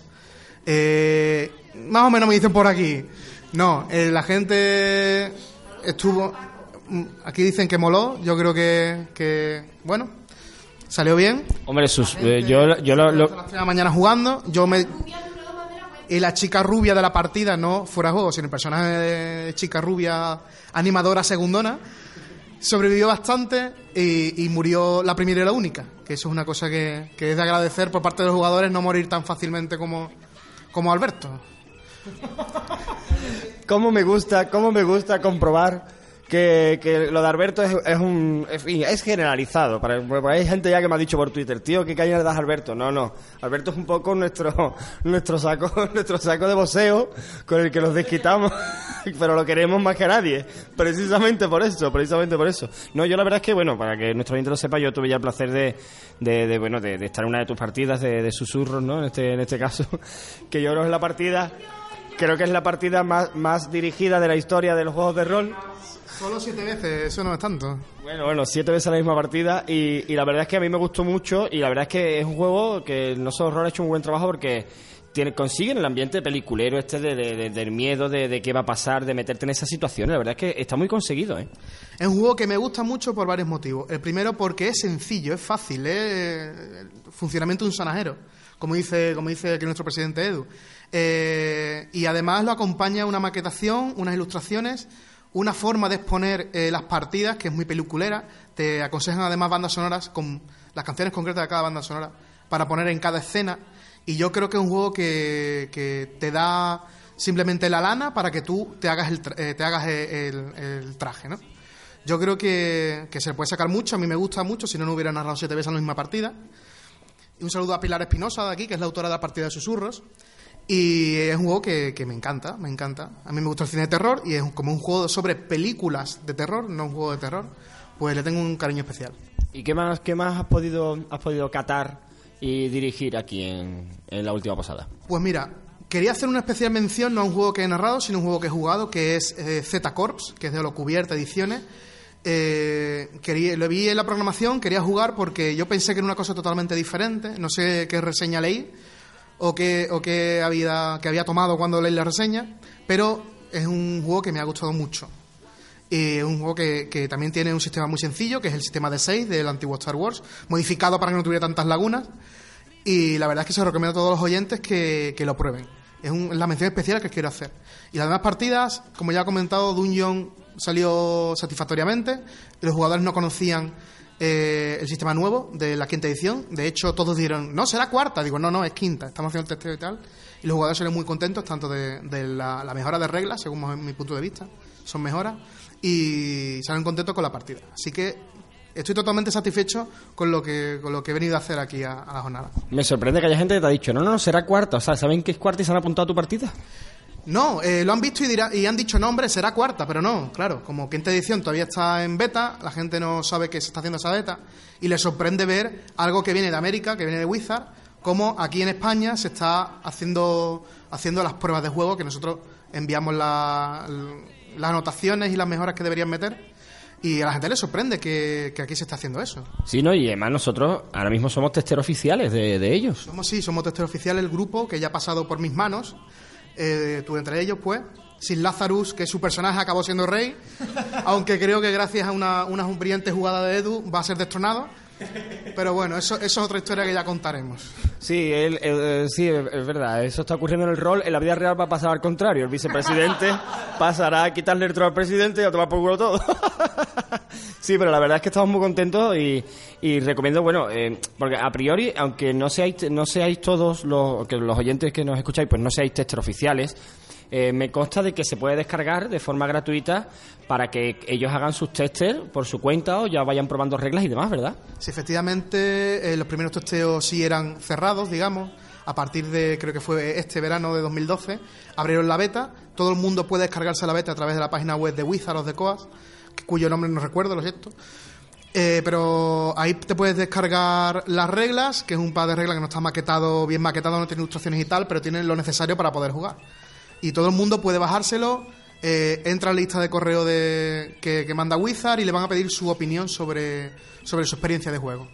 Más o menos me dicen por aquí. No, la gente estuvo... Aquí dicen que moló, yo creo que bueno, salió bien. Hombre, yo lo... A las 3 de la mañana jugando, yo me... Y la chica rubia de la partida, no fuera juego, sino el personaje de chica rubia animadora segundona, sobrevivió bastante y murió la primera y la única. Que eso es una cosa que es de agradecer por parte de los jugadores, no morir tan fácilmente como Alberto. Cómo me gusta comprobar que lo de Alberto es generalizado. Hay gente ya que me ha dicho por Twitter, tío, ¿qué caña le das a Alberto? No, Alberto es un poco nuestro saco de boxeo con el que los desquitamos, pero lo queremos más que nadie, precisamente por eso. No, yo la verdad es que, bueno, para que nuestro oyente lo sepa, yo tuve ya el placer de estar en una de tus partidas de susurros, ¿no? En este caso, que yo creo que es la partida... Creo que es la partida más dirigida de la historia de los juegos de rol. Solo 7 veces, eso no es tanto. Bueno, 7 veces la misma partida y la verdad es que a mí me gustó mucho y la verdad es que es un juego que No Solo Horror ha hecho un buen trabajo porque consiguen el ambiente peliculero del miedo, de qué va a pasar, de meterte en esas situaciones. La verdad es que está muy conseguido, ¿eh? Es un juego que me gusta mucho por varios motivos. El primero porque es sencillo, es fácil, el funcionamiento de un sonajero, como dice aquí nuestro presidente Edu. Y además lo acompaña una maquetación, unas ilustraciones, una forma de exponer las partidas que es muy peliculera. Te aconsejan además bandas sonoras con las canciones concretas de cada banda sonora para poner en cada escena. Y yo creo que es un juego que te da simplemente la lana para que tú te hagas el traje, ¿no? Yo creo que se le puede sacar mucho. A mí me gusta mucho, si no hubiera narrado 7 veces la misma partida. Un saludo a Pilar Espinosa de aquí, que es la autora de la partida de Susurros. Y es un juego que me encanta. A mí me gusta el cine de terror y es como un juego sobre películas de terror, no un juego de terror. Pues le tengo un cariño especial. ¿Y qué más has podido catar y dirigir aquí en la última posada? Pues mira, quería hacer una especial mención, no a un juego que he narrado, sino a un juego que he jugado, que es Z-Corps, que es de Lo Cubierta Ediciones. Lo vi en la programación, quería jugar porque yo pensé que era una cosa totalmente diferente. No sé qué reseña leí o que había tomado cuando leí la reseña, pero es un juego que me ha gustado mucho. Es un juego que también tiene un sistema muy sencillo, que es el sistema de 6 del antiguo Star Wars, modificado para que no tuviera tantas lagunas, y la verdad es que se recomienda a todos los oyentes que lo prueben. Es la mención especial que quiero hacer. Y las demás partidas, como ya he comentado, Dungeon salió satisfactoriamente. Los jugadores no conocían el sistema nuevo de la 5ª edición. De hecho, todos dijeron, no, será 4ª. Digo, no, es 5ª, estamos haciendo el testeo y tal. Y los jugadores salen muy contentos, tanto de la mejora de reglas, según mi punto de vista, son mejoras, y salen contentos con la partida. Así que estoy totalmente satisfecho con lo que he venido a hacer aquí a la jornada. Me sorprende que haya gente que te ha dicho, no, será 4ª. O sea, ¿saben que es 4ª y se han apuntado a tu partida? No, lo han visto y han dicho, no, hombre, será 4ª, pero no, claro, como 5ª edición todavía está en beta, la gente no sabe que se está haciendo esa beta, y les sorprende ver algo que viene de América, que viene de Wizard, como aquí en España se está haciendo las pruebas de juego, que nosotros enviamos las anotaciones y las mejoras que deberían meter. Y a la gente le sorprende que aquí se está haciendo eso. Sí, no, y además nosotros ahora mismo somos testeros oficiales de ellos. Somos testeros oficiales, el grupo que ya ha pasado por mis manos. Tú entre ellos, pues, sin Lazarus, que su personaje acabó siendo rey, aunque creo que gracias a una brillante jugada de Edu va a ser destronado. Pero bueno, eso es otra historia que ya contaremos. Sí, sí, es verdad, eso está ocurriendo en el rol. En la vida real va a pasar al contrario. El vicepresidente pasará a quitarle el trono al presidente y a tomar por culo todo. Sí, pero la verdad es que estamos muy contentos y recomiendo, bueno, porque a priori, aunque no seáis todos los oyentes que nos escucháis, pues no seáis testers oficiales. Me consta de que se puede descargar de forma gratuita para que ellos hagan sus testers por su cuenta o ya vayan probando reglas y demás, ¿verdad? Sí, efectivamente, los primeros testeos sí eran cerrados, digamos. A partir de, creo que fue este verano de 2012, abrieron la beta. Todo el mundo puede descargarse la beta a través de la página web de Wizards de Coas, cuyo nombre no recuerdo, lo siento. Pero ahí te puedes descargar las reglas, que es un par de reglas que no está maquetado, bien maquetado, no tiene ilustraciones y tal, pero tiene lo necesario para poder jugar. y todo el mundo puede bajárselo. Entra a la lista de correo que manda Wizard y le van a pedir su opinión sobre su experiencia de juego.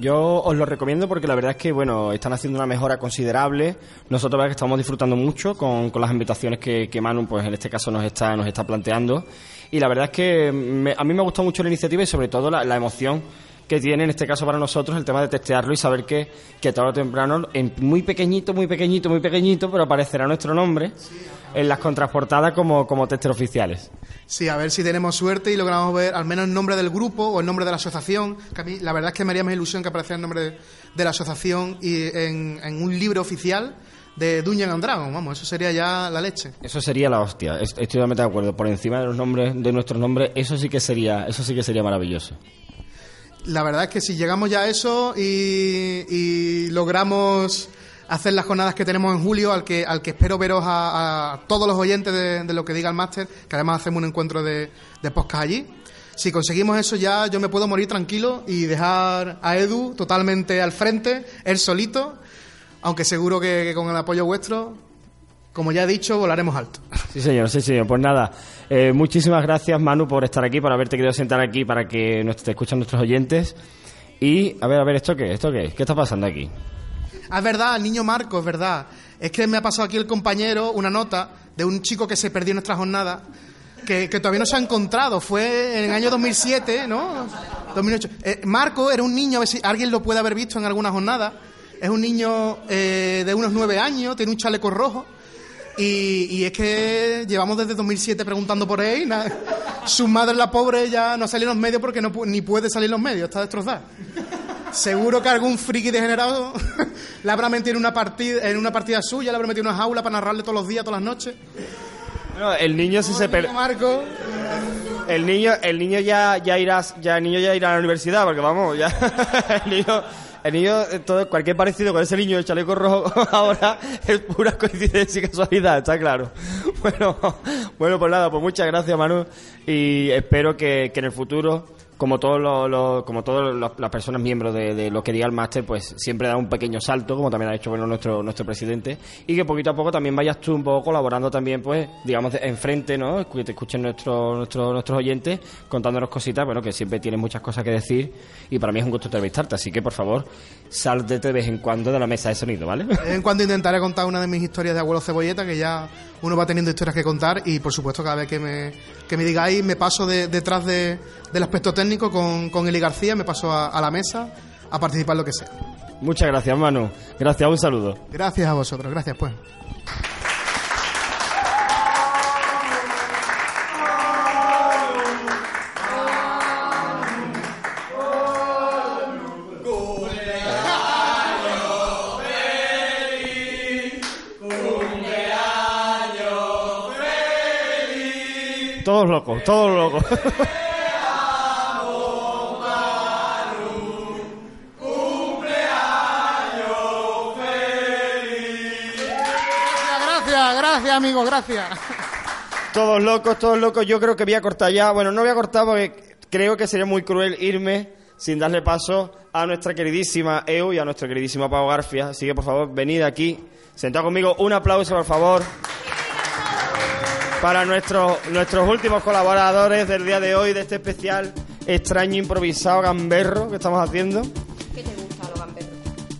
Yo os lo recomiendo porque la verdad es que, bueno, están haciendo una mejora considerable. Nosotros estamos disfrutando mucho con las invitaciones que Manu, pues en este caso, nos está planteando. Y la verdad es que a mí me ha gustado mucho la iniciativa y sobre todo la emoción que tiene en este caso para nosotros el tema de testearlo y saber que tarde o temprano, en muy pequeñito, pero aparecerá nuestro nombre en las contraportadas como tester oficiales. Sí, a ver si tenemos suerte y logramos ver al menos el nombre del grupo o el nombre de la asociación, que a mí la verdad es que me haría más ilusión que apareciera el nombre de la asociación y en un libro oficial de Dungeon & Dragon, vamos, eso sería ya la leche. Eso sería la hostia, estoy totalmente de acuerdo, por encima de los nombres, de nuestros nombres, eso sí que sería maravilloso. La verdad es que si llegamos ya a eso y logramos hacer las jornadas que tenemos en julio, al que espero veros a todos los oyentes de Lo que diga el máster, que además hacemos un encuentro de podcast allí. Si conseguimos eso ya yo me puedo morir tranquilo y dejar a Edu totalmente al frente, él solito, aunque seguro que con el apoyo vuestro, como ya he dicho, volaremos alto. Sí señor, pues nada, muchísimas gracias Manu por estar aquí, por haberte querido sentar aquí para que te escuchen nuestros oyentes. Y a ver, ¿esto qué es? ¿Qué está pasando aquí? Ah, es verdad, niño Marcos, es verdad. Es que me ha pasado aquí el compañero una nota de un chico que se perdió en nuestra jornada, que todavía no se ha encontrado, fue en el año 2007, ¿no? 2008. Marco era un niño, a ver si alguien lo puede haber visto en alguna jornada. Es un niño de unos 9 años, tiene un chaleco rojo. Y es que llevamos desde 2007 preguntando por él. Su madre, la pobre, ya no salió en los medios porque ni puede salir en los medios, está destrozada. Seguro que algún friki degenerado la habrá metido en una partida suya, la habrá metido en una jaula para narrarle todos los días, todas las noches. No, el niño se perdió. Marco. El niño ya irá a la universidad porque vamos, ya el niño, cualquier parecido con ese niño del chaleco rojo ahora es pura coincidencia y casualidad, está claro. Bueno, pues nada, pues muchas gracias Manu y espero que en el futuro, como todas las personas miembros de Lo que diga el máster, pues siempre da un pequeño salto, como también ha hecho nuestro presidente, y que poquito a poco también vayas tú un poco colaborando también, pues digamos enfrente, ¿no? Que te escuchen nuestros oyentes contándonos cositas, bueno, que siempre tienes muchas cosas que decir y para mí es un gusto entrevistarte, así que por favor sáltete de vez en cuando de la mesa de sonido, ¿vale? De vez en cuando intentaré contar una de mis historias de abuelo cebolleta, que ya uno va teniendo historias que contar y por supuesto cada vez que me digáis me paso detrás del aspecto técnico con Eli García, me paso a la mesa a participar lo que sea. Muchas gracias Manu, gracias, un saludo. Gracias a vosotros, gracias pues. Todos locos. Gracias, amigos, gracias. Todos locos. Yo creo que voy a cortar ya. Bueno, no voy a cortar porque creo que sería muy cruel irme sin darle paso a nuestra queridísima EU y a nuestro queridísimo Paco García. Así que, por favor, venid aquí. Sentad conmigo. Un aplauso, por favor, para nuestros últimos colaboradores del día de hoy, de este especial extraño, improvisado, gamberro que estamos haciendo. ¿Qué te gusta, los gamberros?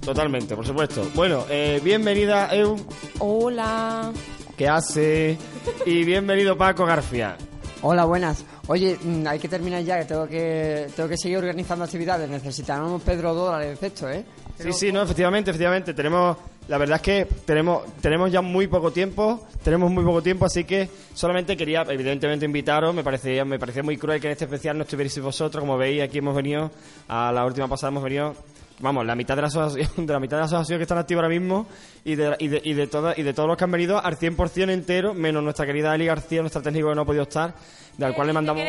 Totalmente, por supuesto. Bueno, bienvenida, EU. Hola. ¿Qué hace? Y bienvenido Paco García. Hola, buenas. Oye, hay que terminar ya, que tengo que seguir organizando actividades. Necesitamos $2 esto, ¿eh? Sí, no, efectivamente. La verdad es que tenemos ya muy poco tiempo, así que solamente quería, evidentemente, invitaros. Me parecía muy cruel que en este especial no estuvierais vosotros. Como veis, aquí hemos venido, a la última pasada hemos venido... Vamos, la mitad de las asociaciones que están activas ahora mismo y de todos los que han venido al 100% entero, menos nuestra querida Eli García, nuestra técnico que no ha podido estar, de al cual le mandamos...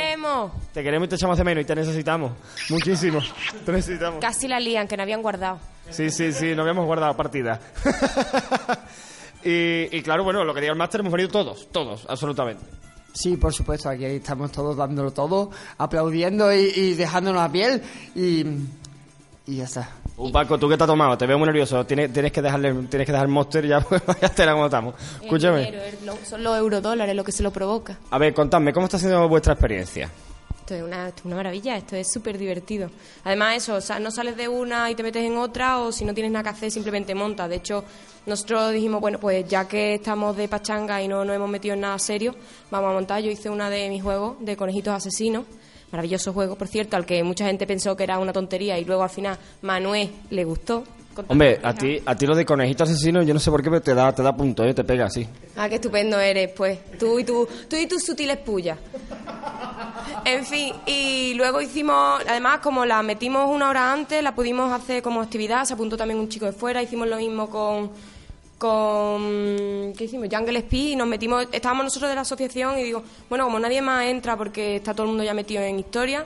Te queremos y te echamos de menos y te necesitamos. Muchísimo. Te necesitamos. Casi la lían, que no habían guardado. Sí, no habíamos guardado partida. y claro, bueno, Lo que diga el máster, hemos venido todos, absolutamente. Sí, por supuesto, aquí estamos todos dándolo todo, aplaudiendo y dejándonos a piel y... Y ya está. Paco, ¿tú qué te has tomado? Te veo muy nervioso. Tienes que dejar Monster ya, pues ya te la contamos. Escúchame. Son los eurodólares lo que se lo provoca. A ver, contadme, ¿cómo está siendo vuestra experiencia? Esto es una maravilla, esto es súper divertido. Además eso, o sea, no sales de una y te metes en otra, o si no tienes nada que hacer simplemente montas. De hecho, nosotros dijimos, bueno, pues ya que estamos de pachanga y no nos hemos metido en nada serio, vamos a montar. Yo hice una de mis juegos de conejitos asesinos, maravilloso juego, por cierto, al que mucha gente pensó que era una tontería y luego al final Manuel le gustó. Hombre, a ti lo de conejito asesino, yo no sé por qué, pero te da punto, te pega así. Ah, qué estupendo eres, pues. Tú y tus sutiles pullas. En fin, y luego hicimos, además, como la metimos una hora antes, la pudimos hacer como actividad, se apuntó también un chico de fuera, hicimos lo mismo con ¿qué hicimos? Jungle Speed, y nos metimos, estábamos nosotros de la asociación y digo, bueno, como nadie más entra porque está todo el mundo ya metido en historia,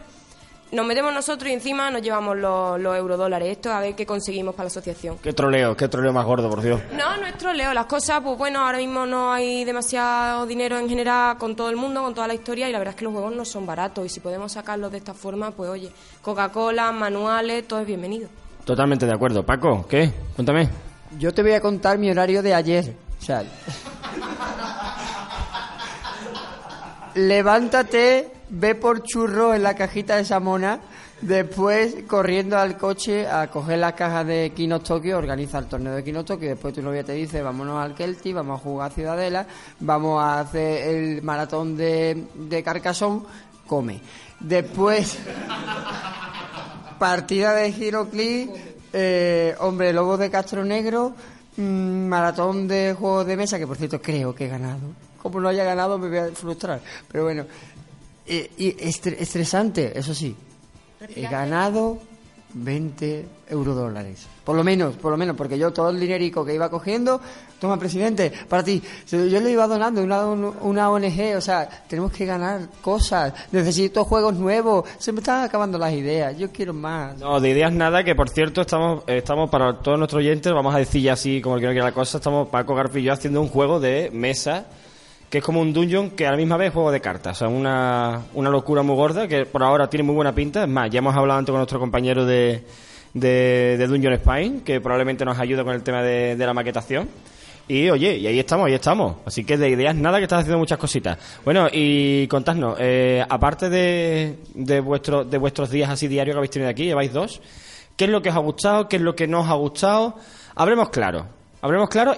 nos metemos nosotros y encima nos llevamos los eurodólares. Esto a ver qué conseguimos para la asociación. Qué troleo más gordo, por Dios. No es troleo. Las cosas, pues bueno, ahora mismo no hay demasiado dinero en general con todo el mundo, con toda la historia, y la verdad es que los juegos no son baratos. Y si podemos sacarlos de esta forma, pues oye, Coca-Cola, manuales, todo es bienvenido. Totalmente de acuerdo. Paco, ¿qué? Cuéntame. Yo te voy a contar mi horario de ayer. O sea, levántate, ve por churro en la cajita de esa mona, después corriendo al coche a coger las cajas de Kino Tokio, organiza el torneo de Kino Tokio, después tu novia te dice vámonos al Kelty, vamos a jugar a Ciudadela, vamos a hacer el maratón de Carcassonne, come. Después, partida de Giroclí, hombre lobo de Castro Negro, maratón de juegos de mesa, que por cierto creo que he ganado. Como no haya ganado me voy a frustrar, pero bueno. Y estresante, eso sí. He ganado 20 eurodólares. Por lo menos, porque yo todo el dinerico que iba cogiendo, toma, presidente, para ti. Yo lo iba donando a una ONG, o sea, tenemos que ganar cosas. Necesito juegos nuevos. Se me están acabando las ideas. Yo quiero más. No, de ideas nada, que por cierto, estamos para todos nuestros oyentes, vamos a decir ya así como el que no quiera la cosa, estamos Paco García y yo haciendo un juego de mesa, que es como un dungeon que a la misma vez es juego de cartas. O sea, una locura muy gorda que por ahora tiene muy buena pinta. Es más, ya hemos hablado antes con nuestro compañero de Dungeon Spain, que probablemente nos ayuda con el tema de la maquetación. Y oye, y ahí estamos. Así que de ideas nada, que estás haciendo muchas cositas. Bueno, y contadnos, aparte de vuestros días así diarios que habéis tenido aquí, lleváis 2, ¿qué es lo que os ha gustado? ¿Qué es lo que no os ha gustado? Hablemos claro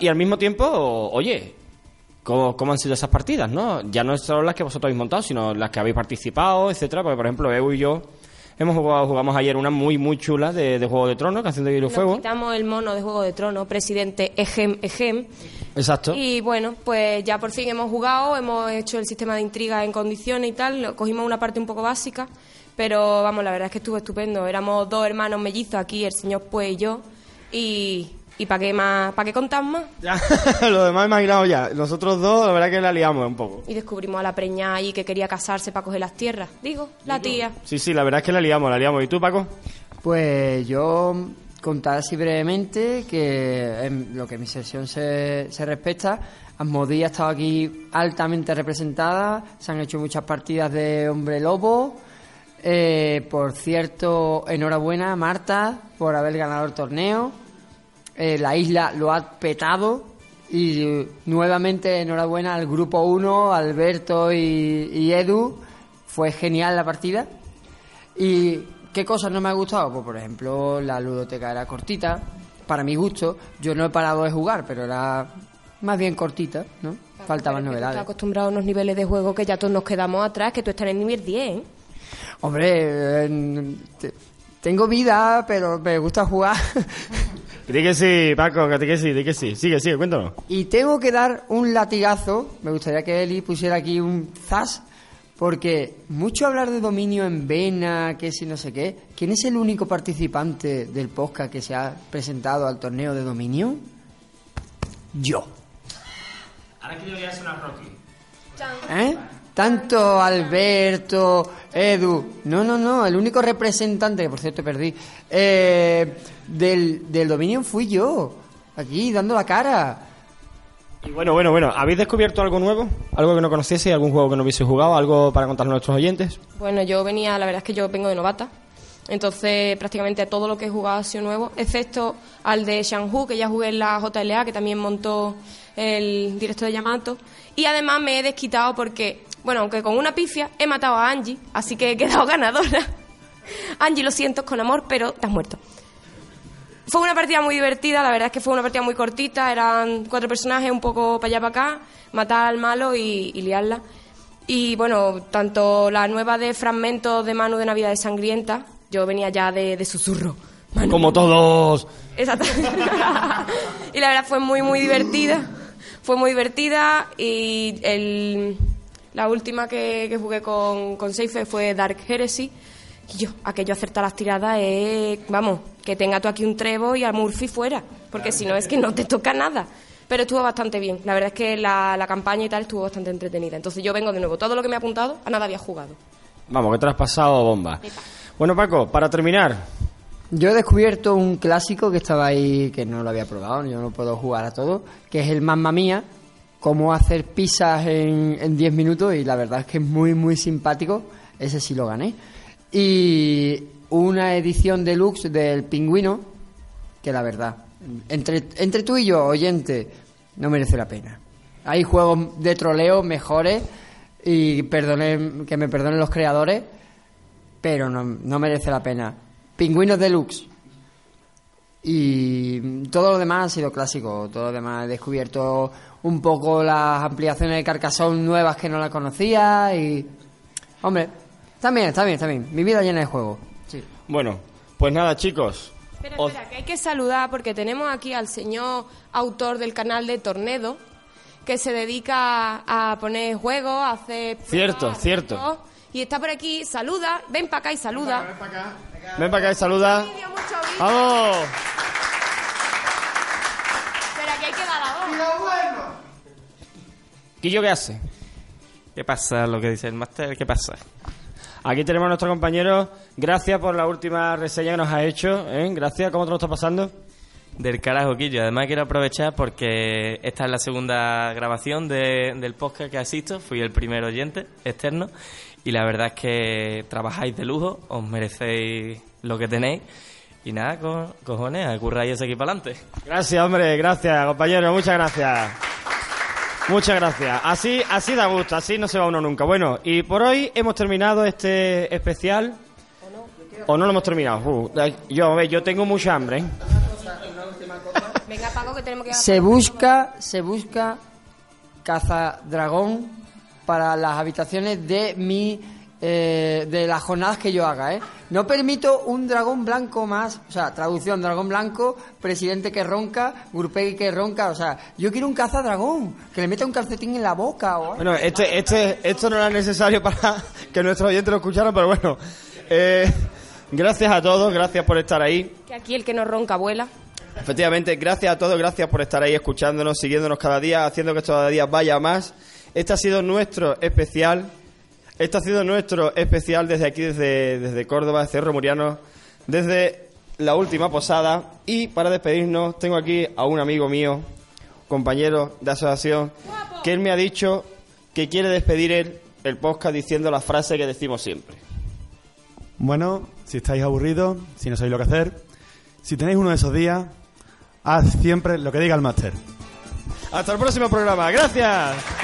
y al mismo tiempo, oye, ¿Cómo han sido esas partidas, no? Ya no son las que vosotros habéis montado, sino las que habéis participado, etcétera. Porque, por ejemplo, Edu y yo jugamos ayer una muy, muy chula de Juego de Tronos, Canción de Hielo y Fuego. Nos quitamos el mono de Juego de Tronos, presidente Ejem. Exacto. Y, bueno, pues ya por fin hemos jugado, hemos hecho el sistema de intriga en condiciones y tal. Cogimos una parte un poco básica, pero, vamos, la verdad es que estuvo estupendo. Éramos 2 hermanos mellizos aquí, el señor Pue y yo, ¿Y para qué más? ¿Para qué contar más? Ya, lo demás imaginado ya. Nosotros 2, la verdad que la liamos un poco. Y descubrimos a la preña ahí que quería casarse para coger las tierras. Digo, la tía. Sí, la verdad es que la liamos. ¿Y tú, Paco? Pues yo contar así brevemente que en lo que mi sesión se respecta, Asmodee ha estado aquí altamente representada. Se han hecho muchas partidas de Hombre Lobo. Por cierto, enhorabuena a Marta por haber ganado el torneo. La isla lo ha petado y nuevamente enhorabuena al grupo 1, Alberto y Edu. Fue genial la partida. ¿Y qué cosas no me ha gustado? Pues por ejemplo, la ludoteca era cortita, para mi gusto. Yo no he parado de jugar, pero era más bien cortita, ¿no? Faltaban novedades. Estás acostumbrado a unos niveles de juego que ya todos nos quedamos atrás, que tú estás en el nivel 10. Hombre, tengo vida, pero me gusta jugar. Dí que sí, Paco, di que sí. Sigue, cuéntanos. Y tengo que dar un latigazo. Me gustaría que Eli pusiera aquí un zas, porque mucho hablar de dominio en vena, que si no sé qué. ¿Quién es el único participante del podcast que se ha presentado al torneo de dominio? Yo. Ahora que yo voy a sonar Rocky. ¿Eh? Tanto Alberto, Edu... No, el único representante, que por cierto perdí, del Dominion fui yo, aquí, dando la cara. Y bueno, ¿habéis descubierto algo nuevo? ¿Algo que no conociese? ¿Algún juego que no hubiese jugado? ¿Algo para contarnos a nuestros oyentes? Bueno, la verdad es que yo vengo de novata. Entonces, prácticamente todo lo que he jugado ha sido nuevo, excepto al de Shang-Hu, que ya jugué en la JLA, que también montó el director de Yamato. Y además me he desquitado porque, bueno, aunque con una pifia, he matado a Angie, así que he quedado ganadora. Angie, lo siento, con amor, pero te has muerto. Fue una partida muy divertida, la verdad es que fue una partida muy cortita, eran 4 personajes, un poco para allá para acá, matar al malo y liarla. Y bueno, tanto la nueva de Fragmento de Manu de Navidad de Sangrienta, yo venía ya de Susurro. Manu. Como todos. Exacto. Y la verdad fue muy divertida. Fue muy divertida. Y la última que jugué con Seife fue Dark Heresy. Y yo, aquello acertar las tiradas es... Vamos, que tenga tú aquí un trevo y al Murphy fuera. Porque si no es que no te toca nada. Pero estuvo bastante bien. La verdad es que la campaña y tal estuvo bastante entretenida. Entonces yo vengo de nuevo. Todo lo que me he apuntado, a nada había jugado. Vamos, que te has pasado bomba. Bueno, Paco, para terminar... Yo he descubierto un clásico que estaba ahí, que no lo había probado, yo no puedo jugar a todo, que es el Mamma Mía, cómo hacer pizzas en 10 minutos, y la verdad es que es muy simpático. Ese sí lo gané. Y una edición deluxe del Pingüino, que la verdad, entre tú y yo, oyente, no merece la pena. Hay juegos de troleo mejores, y que me perdonen los creadores, pero no merece la pena. Pingüinos Deluxe. Y todo lo demás ha sido clásico. Todo lo demás he descubierto un poco las ampliaciones de Carcassonne nuevas que no las conocía. Y hombre, está bien. Mi vida llena de juegos. Sí. Bueno, pues nada, chicos. Espera, que hay que saludar porque tenemos aquí al señor autor del canal de Tornedo, que se dedica a poner juegos, a hacer pruebas, cierto. Juegos, y está por aquí, saluda, ven para acá y saluda. Ven para acá y saluda. ¡Vamos! Espera, que hay que dar la voz. Bueno. ¿Quillo qué hace? ¿Qué pasa? Lo que dice el máster, ¿qué pasa? Aquí tenemos a nuestro compañero. Gracias por la última reseña que nos ha hecho, ¿eh? Gracias, ¿cómo te lo está pasando? Del carajo, Quillo. Además quiero aprovechar porque esta es la segunda grabación del podcast que asisto. Fui el primer oyente externo. Y la verdad es que trabajáis de lujo, os merecéis lo que tenéis. Y nada, cojones, curráis eso aquí para adelante. Gracias, hombre, gracias, compañero, muchas gracias. Muchas gracias. Así da gusto, así no se va uno nunca. Bueno, y por hoy hemos terminado este especial. ¿O no lo hemos terminado? Yo tengo mucha hambre. Una última cosa. Venga, Paco, que tenemos que... Se busca cazadragón para las habitaciones de las jornadas que yo haga, ¿eh? No permito un dragón blanco más, o sea, traducción, dragón blanco, presidente que ronca, Gurpegui que ronca, o sea, yo quiero un cazadragón, que le meta un calcetín en la boca o... Bueno, esto no era necesario para que nuestros oyentes lo escucharan, pero bueno, gracias a todos, gracias por estar ahí. Que aquí el que no ronca vuela. Efectivamente, gracias a todos, gracias por estar ahí escuchándonos, siguiéndonos cada día, haciendo que esto cada día vaya más. Este ha sido nuestro especial. Desde aquí, desde Córdoba, Cerro Muriano, desde la última posada. Y para despedirnos, tengo aquí a un amigo mío, compañero de asociación, que él me ha dicho que quiere despedir el podcast diciendo la frase que decimos siempre. Bueno, si estáis aburridos, si no sabéis lo que hacer, si tenéis uno de esos días, haz siempre lo que diga el máster. Hasta el próximo programa. ¡Gracias!